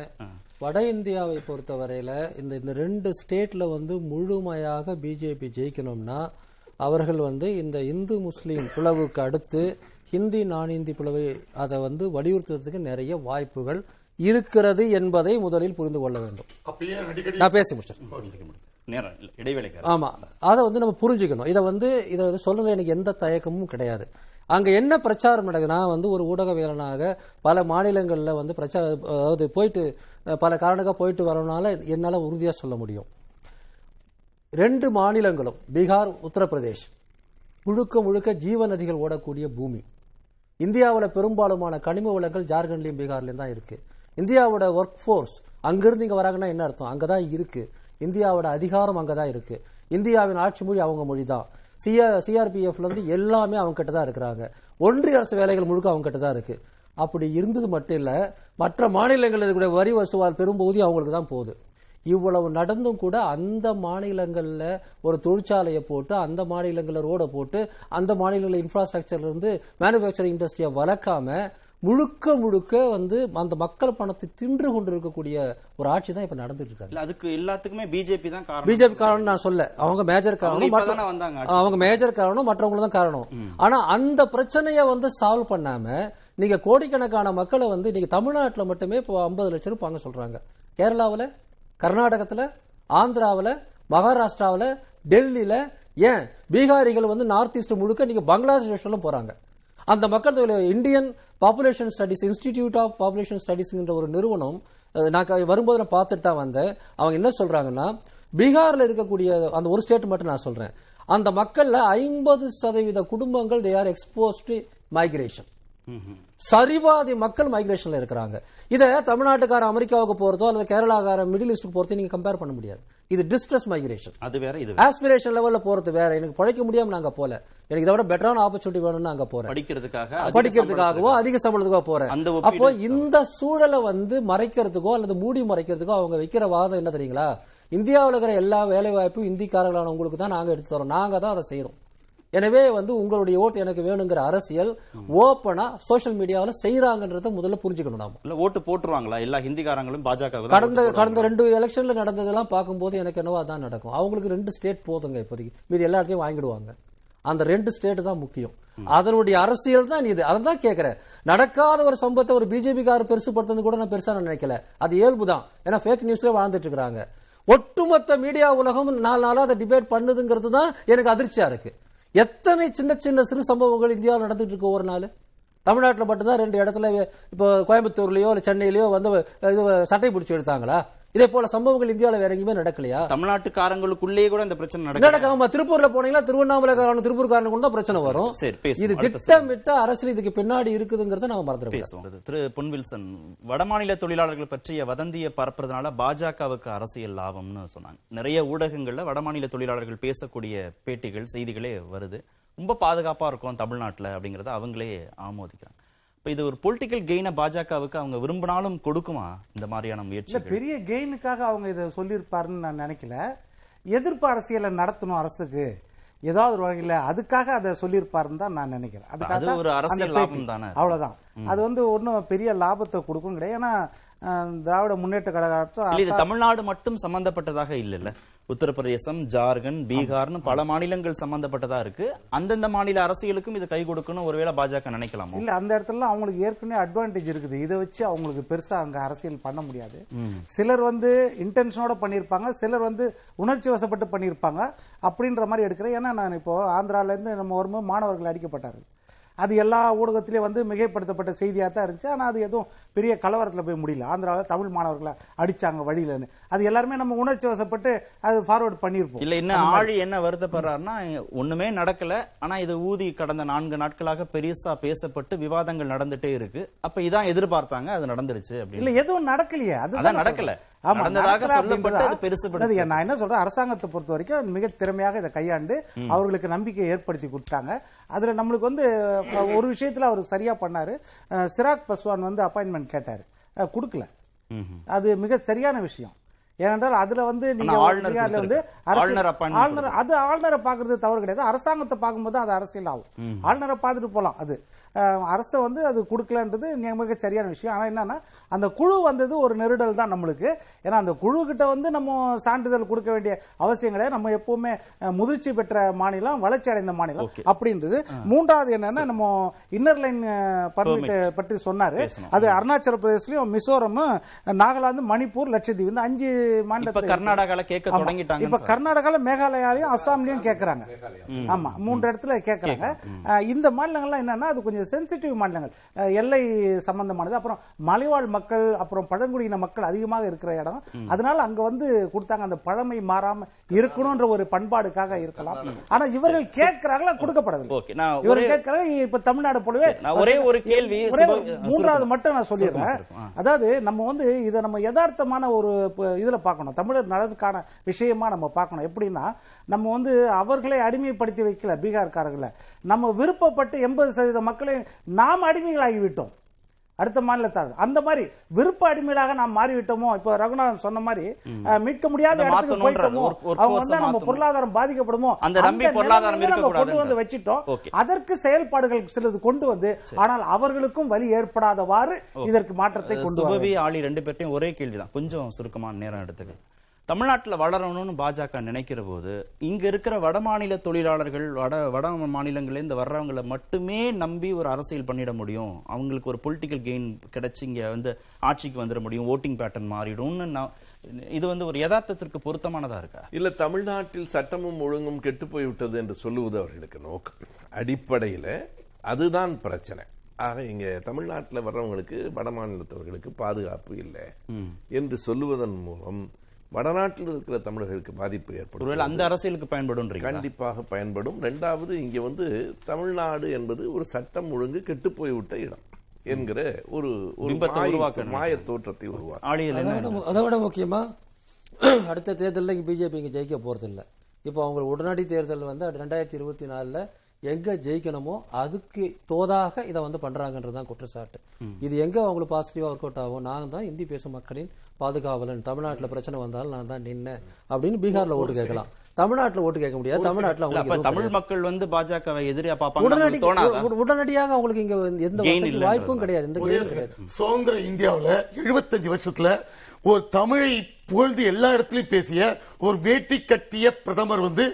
வட இந்தியாவை பொறுத்தவரையில இந்த 2 ஸ்டேட்ல வந்து முழுமையாக பிஜேபி ஜெயிக்கணும்னா அவர்கள் வந்து இந்த இந்து முஸ்லீம் பிளவுக்கு அடுத்து ஹிந்தி நான் இந்தி பிளவை அதை வந்து வலியுறுத்துறதுக்கு நிறைய வாய்ப்புகள் இருக்கிறது என்பதை முதலில் புரிந்து கொள்ள வேண்டும். நான் பேசி முடிச்சேன். ஆமா, அதை வந்து நம்ம புரிஞ்சுக்கணும். இதை வந்து இதை சொல்றது எனக்கு எந்த தயக்கமும் கிடையாது. அங்க என்ன பிரச்சாரம் நடக்குதுன்னா வந்து ஒரு ஊடகவியலனாக பல மாநிலங்கள்ல வந்து பிரச்சாரம் அதாவது போயிட்டு பல காரணக்காக போயிட்டு வரனால என்னால உறுதியா சொல்ல முடியும். 2 மாநிலங்களும் பீகார் உத்தரப்பிரதேஷ் முழுக்க முழுக்க ஜீவ நதிகள் ஓடக்கூடிய பூமி. இந்தியாவில் பெரும்பாலுமான கனிம வளங்கள் ஜார்க்கண்ட்லயும் பீகார்லயும் தான் இருக்கு. இந்தியாவோட ஒர்க் ஃபோர்ஸ் அங்கிருந்து இங்க வராங்கன்னா என்ன அர்த்தம், அங்கதான் இருக்கு. இந்தியாவோட அதிகாரம் அங்கதான் இருக்கு. இந்தியாவின் ஆட்சி மொழி அவங்க மொழி தான். சிஆர்பிஎஃப்ல இருந்து எல்லாமே அவங்க கிட்ட தான் இருக்கிறாங்க. ஒன்றிய அரசு வேலைகள் முழுக்க அவங்க கிட்ட தான் இருக்கு. அப்படி இருந்தது மட்டும் இல்ல, மற்ற மாநிலங்கள் இருக்கக்கூடிய வரி வசூல் பெரும்பகுதி அவங்களுக்கு தான் போகுது. இவ்வளவு நடந்தும் கூட அந்த மாநிலங்களில் ஒரு தொழிற்சாலையை போட்டு அந்த மாநிலங்களில் ரோடை போட்டு அந்த மாநிலங்களில் இன்ஃப்ராஸ்ட்ரக்சர்ல இருந்து மேனுஃபேக்சரிங் இண்டஸ்ட்ரியை வளர்க்காம முழுக்க முழுக்க வந்து அந்த மக்கள் பணத்தை தின்று கொண்டு இருக்கக்கூடிய ஒரு ஆட்சி தான் இப்ப நடந்துட்டு இருக்காங்க. அதுக்கு எல்லாத்துக்குமே பிஜேபி தான் காரணம். பிஜேபி காரணம் நான் சொல்ல, அவங்க மேஜர் காரணம், அவங்க மேஜர் காரணம், மற்றவங்களும் தான் காரணம். ஆனா அந்த பிரச்சனையை வந்து சால்வ் பண்ணாம நீங்க கோடிக்கணக்கான மக்களை வந்து நீங்க தமிழ்நாட்டில் மட்டுமே இப்போ 50 லட்சம் பங்கு சொல்றாங்க. கேரளாவில், கர்நாடகத்தில், ஆந்திராவில், மகாராஷ்டிராவில், டெல்லியில், ஏன் பீகாரிகள் வந்து நார்த் ஈஸ்ட் முழுக்க நீங்க பங்களாதேஷ் போறாங்க. அந்த மக்கள் தொகை Indian population studies institute of population ஸ்டடிஸ்ங்கிற ஒரு நிறுவனம் நான் வரும்போது நான் பார்த்துட்டு தான் வந்தேன். அவங்க என்ன சொல்றாங்கன்னா பீகாரில் இருக்கக்கூடிய அந்த ஒரு ஸ்டேட் மட்டும் நான் சொல்றேன், அந்த மக்கள்ல 50% குடும்பங்கள் they are exposed to migration. சரிவாதி மக்கள் மைக்ரேஷன்ல இருக்கிறாங்க. இதை தமிழ்நாட்டுக்கார அமெரிக்காவுக்கு போறதோ அல்லது கேரளாக்கார மிடில் ஈஸ்ட் போறதோ நீங்க கம்பேர் பண்ண முடியாது. இது டிஸ்ட்ரெஸ் மைக்ரேஷன், அது வேற. இது ஆஸ்பிரேஷன் லெவல்ல போறது வேற. எனக்கு பிழைக்க முடியாம நாங்க போல, எனக்கு இதோட பெட்டரான ஆப்பர்ச்சுனிட்டி வேணும்னு நாங்க போறேன். படிக்கிறதுக்காகவோ அதிக சம்பளத்துக்கோ போறேன். அப்போ இந்த சூழலை வந்து மறைக்கிறதுக்கோ அல்லது மூடி மறைக்கிறதுக்கோ அவங்க வைக்கிற வாதம் என்ன தெரியுங்களா, இந்தியாவில் இருக்கிற எல்லா வேலை வாய்ப்பும் இந்திக்காரர்களான உங்களுக்கு தான் நாங்க எடுத்து தரோம், நாங்க தான் அதை செய்யறோம். எனவே வந்து உங்களுடைய ஓட்டு எனக்கு வேணுங்கிற அரசியல் ஓப்பனா சோசியல் மீடியாவில செய்யறாங்கன்றத முதல்ல புரிஞ்சுக்கணும். நாம இல்ல ஓட்டு போட்டுருவாங்களா எல்லா ஹிந்திக்காரங்களும் பாஜக? கடந்த 2 எலெக்ஷன்ல நடந்ததெல்லாம் பார்க்கும்போது எனக்கு என்னவா தான் நடக்கும், அவங்களுக்கு 2 ஸ்டேட் போதுங்க, இப்போதைக்கு மீது எல்லா இடத்தையும் வாங்கிடுவாங்க. அந்த 2 ஸ்டேட் தான் முக்கியம், அதனுடைய அரசியல் தான் இது. அதான் கேட்கிறேன், நடக்காத ஒரு சம்பவத்தை ஒரு பிஜேபி காரர் பெருசுப்படுத்துறது கூட நான் பெருசா நினைக்கல, அது இயல்புதான். ஏன்னா ஃபேக் நியூஸ்ல வாழ்ந்துட்டு இருக்காங்க. ஒட்டுமொத்த மீடியா உலகம் 4 நாளா அதை டிபேட் பண்ணுதுங்கிறது தான் எனக்கு அதிர்ச்சியா இருக்கு. எத்தனை சின்ன சின்ன சிறு சம்பவங்கள் இந்தியாவில் நடந்துட்டு இருக்கு ஒவ்வொரு நாள். தமிழ்நாட்டில் மட்டும்தான் 2 இடத்துல இப்போ கோயம்புத்தூர்லயோ இல்ல சென்னையிலயோ வந்து சட்டை பிடிச்சி எடுத்தாங்களா? இதே போல சம்பவங்கள் இந்தியாவில் வேற எங்கேயுமே நடக்கலையா? தமிழ்நாட்டுக்காரங்களுக்குள்ளேயே கூட இந்த பிரச்சனை நடக்காம திருப்பூர்ல போனீங்களா திருவண்ணாமலைக்காரன் திருப்பூர்காரனுக்கு தான் பிரச்சனை வரும். இது திட்டமிட்ட அரசியல் இதுக்கு பின்னாடி இருக்குதுங்கிறத நாம மறந்துட பேசுவோம். திரு பொன் வில்சன், வடமாநில தொழிலாளர்கள் பற்றிய வதந்தியை பரப்புறதுனால பாஜகவுக்கு அரசியல் லாபம்னு சொன்னாங்க. நிறைய ஊடகங்கள்ல வடமாநில தொழிலாளர்கள் பேசக்கூடிய பேட்டிகள் செய்திகளே வருது. ரொம்ப பாதுகாப்பா இருக்கும் தமிழ்நாட்டில் அப்படிங்கறத அவங்களே ஆமோதிக்கிறாங்க. இது ஒரு பொலிட்டிக்கல் கெயினை பாஜகவுக்கு அவங்க விரும்பினாலும் கொடுக்குமா இந்த மாதிரியான முயற்சி? பெரிய கெயினுக்காக அவங்க இதை சொல்லியிருப்பாருன்னு நான் நினைக்கல. எதிர்ப்பு அரசியலை நடத்தணும் அரசுக்கு ஏதாவது ஒரு வகையில், அதுக்காக அதை சொல்லியிருப்பாருன்னு தான் நான் நினைக்கிறேன். அதுக்காக ஒரு அரசியல் லாபம் தானே, அவ்வளவுதான். அது வந்து ஒன்றும் பெரிய லாபத்தை கொடுக்கும் கிடையாது. ஏன்னா திராவிட முன்னேற்ற கழகம் தமிழ்நாடு மட்டும் சம்பந்தப்பட்டதாக இல்ல, உத்தரப்பிரதேசம், ஜார்க்கண்ட், பீகார்னு பல மாநிலங்கள் சம்பந்தப்பட்டதா இருக்கு. அந்தந்த மாநில அரசியலுக்கும் இது கை கொடுக்கணும் ஒருவேளை பாஜக நினைக்கலாம் இல்ல. அந்த இடத்துல அவங்களுக்கு ஏற்கனவே அட்வான்டேஜ் இருக்குது, இதை வச்சு அவங்களுக்கு பெருசா அங்க அரசியல் பண்ண முடியாது. சிலர் வந்து இன்டென்ஷனோட பண்ணிருப்பாங்க, சிலர் வந்து உணர்ச்சி வசப்பட்டு பண்ணிருப்பாங்க அப்படின்ற மாதிரி எடுக்கிறேன். ஏன்னா நான் இப்போ ஆந்திரால இருந்து நம்ம வரும்போது மாணவர்கள் அடிக்கப்பட்டாரு, அது எல்லா ஊடகத்திலேயும் வந்து மிகைப்படுத்தப்பட்ட செய்தியாக தான் இருந்துச்சு. ஆனால் அது எதுவும் பெரிய கலவரத்தில் போய் முடியல. ஆந்திராவில் தமிழ் மாணவர்களை அடிச்சாங்க வழியிலன்னு அது எல்லாருமே நம்ம உணர்ச்சி வசப்பட்டு அது ஃபார்வர்ட் பண்ணியிருப்போம். இல்லை என்ன ஆழி என்ன வருத்தப்படுறாருன்னா ஒன்றுமே நடக்கலை, ஆனால் இது ஊதி கடந்த 4 நாட்களாக பெருசாக பேசப்பட்டு விவாதங்கள் நடந்துட்டே இருக்கு. அப்போ இதான் எதிர்பார்த்தாங்க, அது நடந்துருச்சு அப்படி இல்லை, எதுவும் நடக்கலையே, அதுதான் நடக்கலை. நான் என்ன சொல்றேன், அரசாங்கத்தை பொறுத்த வரைக்கும் மிக திறமையாக இதை கையாண்டு அவர்களுக்கு நம்பிக்கை ஏற்படுத்தி கொடுத்தாங்க. அதுல நம்மளுக்கு வந்து ஒரு விஷயத்துல அவர் சரியா பண்ணாரு. சிராக் பஸ்வான் வந்து அப்பாயின்மெண்ட் கேட்டாரு, கொடுக்கல, அது மிக சரியான விஷயம். ஏனென்றால் அதுல வந்து நீங்க வந்து ஆளுநர் அது ஆளுநரை பாக்குறது தவறு கிடையாது, அரசாங்கத்தை பார்க்கும்போது அது அரசியல் ஆகும். ஆளுநரை பார்த்துட்டு போலாம், அது அரசு வந்து அது கொடுக்கலன்றது மிக சரியான விஷயம். ஆனால் என்னன்னா அந்த குழு வந்தது ஒரு நெருடல் தான் நம்மளுக்கு. ஏன்னா அந்த குழு கிட்ட வந்து நம்ம சான்றிதழ் கொடுக்க வேண்டிய அவசியம் கிடையாது. நம்ம எப்பவுமே முதிர்ச்சி பெற்ற மாநிலம், வளர்ச்சி அடைந்த மாநிலம் அப்படின்றது. 3வது என்னன்னா நம்ம இன்னர் லைன் பர்மிட் பற்றி சொன்னாரு, அது அருணாச்சல பிரதேசலையும் மிசோரம், நாகாலாந்து, மணிப்பூர், லட்சத்தீவு, இந்த 5 மாநிலத்தில். கர்நாடகாவில் கேட்க தொடங்கிட்டாங்க, இப்ப கர்நாடகாவில், மேகாலயாலையும், அசாம்லயும் கேட்கறாங்க. ஆமா, 3 இடத்துல கேட்கறாங்க. இந்த மாநிலங்கள்லாம் என்னன்னா அது கொஞ்சம் சென்சிட்டிவ் மாநிலங்கள், எல்லை சம்பந்தமானது, அப்புறம் மலைவாழ் மக்கள், அப்புறம் பழங்குடியின மக்கள் அதிகமாக இருக்கிற இடம். அதனால அங்க வந்து கொடுத்தாங்க, அந்த பழமை மாறாம இருக்கணும்ன்ற ஒரு பண்பாடுக்காக இருக்கலாம். ஆனா இவர்கள் கேட்கிறாங்களா, கொடுக்கப்படவில்லை. இவர்கள் கேட்கிறாங்க இப்ப தமிழ்நாடு போலவே. ஒரே ஒரு கேள்வி 3வது மட்டும் நான் சொல்லிடுறேன். அதாவது நம்ம வந்து இதை நம்ம யதார்த்தமான ஒரு இதுல பார்க்கணும், தமிழர் நலனுக்கான விஷயமா நம்ம பார்க்கணும். எப்படின்னா நம்ம வந்து அவர்களை அடிமைப்படுத்தி வைக்கல பீகார்காரர்களை, நம்ம விருப்பப்பட்டு 80% மக்களை நாம் அடிமைகளாகிவிட்டோம் அடுத்த மாநிலத்தார். அந்த மாதிரி விருப்ப அடிமையாக நாம் மாறிவிட்டோமோ, இப்ப ரகுநாதன் சொன்ன மாதிரி மீட்க முடியாத இடத்துக்கு போயிட்டோமோ, அவங்க வந்து நம்ம பொருளாதாரம் பாதிக்கப்படுமோ அந்த நம்ம கொண்டு வந்து வச்சிட்டோம். அதற்கு செயல்பாடுகள் சிலது கொண்டு வந்து, ஆனால் அவர்களுக்கும் வலி ஏற்படாதவாறு இதற்கு மாற்றத்தை கொண்டு வந்து. ஆளி 2 பேர்ட்டையும் ஒரே கேள்விதான், கொஞ்சம் சுருக்கமான நேரம் எடுத்துக்க. தமிழ்நாட்டில் வளரணும்னு பாஜக நினைக்கிற போது இங்க இருக்கிற வடமாநில தொழிலாளர்கள், வட மாநிலங்கள்லேருந்து வர்றவங்களை மட்டுமே நம்பி ஒரு அரசியல் பண்ணிட முடியும், அவங்களுக்கு ஒரு பொலிட்டிக்கல் கெயின் கிடைச்சி இங்க வந்து ஆட்சிக்கு வந்துட முடியும், ஓட்டிங் பேட்டர்ன் மாறிடும்னு இது வந்து ஒரு யதார்த்தத்திற்கு பொருத்தமானதா இருக்கா? இல்ல தமிழ்நாட்டில் சட்டமும் ஒழுங்கும் கெட்டு போய்விட்டது என்று சொல்லுவது அவர்களுக்கு நோக்கம் அடிப்படையில் அதுதான் பிரச்சனை. ஆக இங்க தமிழ்நாட்டில் வர்றவங்களுக்கு வடமாநிலத்தவர்களுக்கு பாதுகாப்பு இல்லை என்று சொல்லுவதன் மூலம் வடநாட்டில் இருக்கிற தமிழர்களுக்கு பாதிப்பு ஏற்படும். அந்த அரசியலுக்கு பயன்படும், கண்டிப்பாக பயன்படும். 2வது இங்க வந்து தமிழ்நாடு என்பது ஒரு சட்டம் ஒழுங்கு கெட்டு போய்விட்ட இடம் என்கிற ஒரு மாய தோற்றத்தை உருவாக்கும். அதை விட முக்கியமா அடுத்த தேர்தலில் பிஜேபி இங்க ஜெயிக்க போறது இல்லை. இப்போ அவங்க உடனடி தேர்தல் வந்து 2024 எங்க ஜெயிக்கணுமோ அதுக்கு தோதாக இதை வந்து பண்றாங்கன்றதுதான் குற்றச்சாட்டு. இது எங்க அவங்களுக்கு பாசிட்டிவா ஒர்க் அவுட் ஆகும், நான் தான் இந்தி பேசும் மக்களின் பாதுகாவலன், தமிழ்நாட்டில் பிரச்சனை வந்தாலும் நான் தான் நின்ன அப்படின்னு பீகார்ல ஓட்டு கேட்கலாம், தமிழ்நாட்டில் ஓட்டு கேட்க முடியாது. தமிழ்நாட்டில் தமிழ் மக்கள் வந்து பாஜக எதிரியா உடனடியாக அவங்களுக்கு இங்க எந்த வாய்ப்பும் கிடையாது. இந்த சுதந்திர இந்தியாவில் 75 வருஷத்துல ஒரு தமிழை புகழ்ந்து எல்லா இடத்திலும் பேசிய ஒரு வேட்டி கட்டிய பிரதமர் வந்து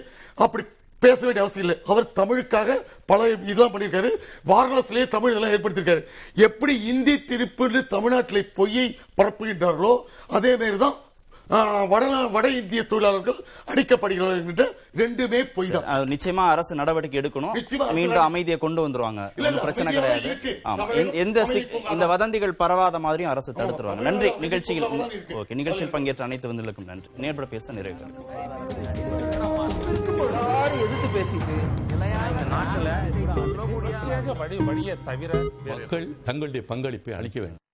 அப்படி பேச வேண்டிய அவசியம் இல்லை. அவர் தமிழுக்காக பல இதெல்லாம் பண்ணியிருக்காரு, வாரணாசிலேயே தமிழ் இதெல்லாம் ஏற்படுத்தியிருக்காரு. எப்படி இந்தி திருப்பு தமிழ்நாட்டில் பொய்யை பரப்புகின்றார்களோ அதே மாதிரிதான் வட இந்திய தொழிலாளர்கள் அடிக்கப்படுகிறார்கள் என்ற ரெண்டுமே பொய் தான். நிச்சயமா அரசு நடவடிக்கை எடுக்கணும், மீண்டும் அமைதியை கொண்டு வந்துருவாங்க, பிரச்சனை கிடையாது. எந்த இந்த வதந்திகள் பரவாத மாதிரியும் அரசு தடுத்துருவாங்க. நன்றி. நிகழ்ச்சியில் பங்கேற்ற அனைத்து விருந்தினருக்கும் நன்றி. நேர்பட பேச நிறைவேற்ற தங்களுடைய பங்களிப்பை அளிக்க வேண்டும்.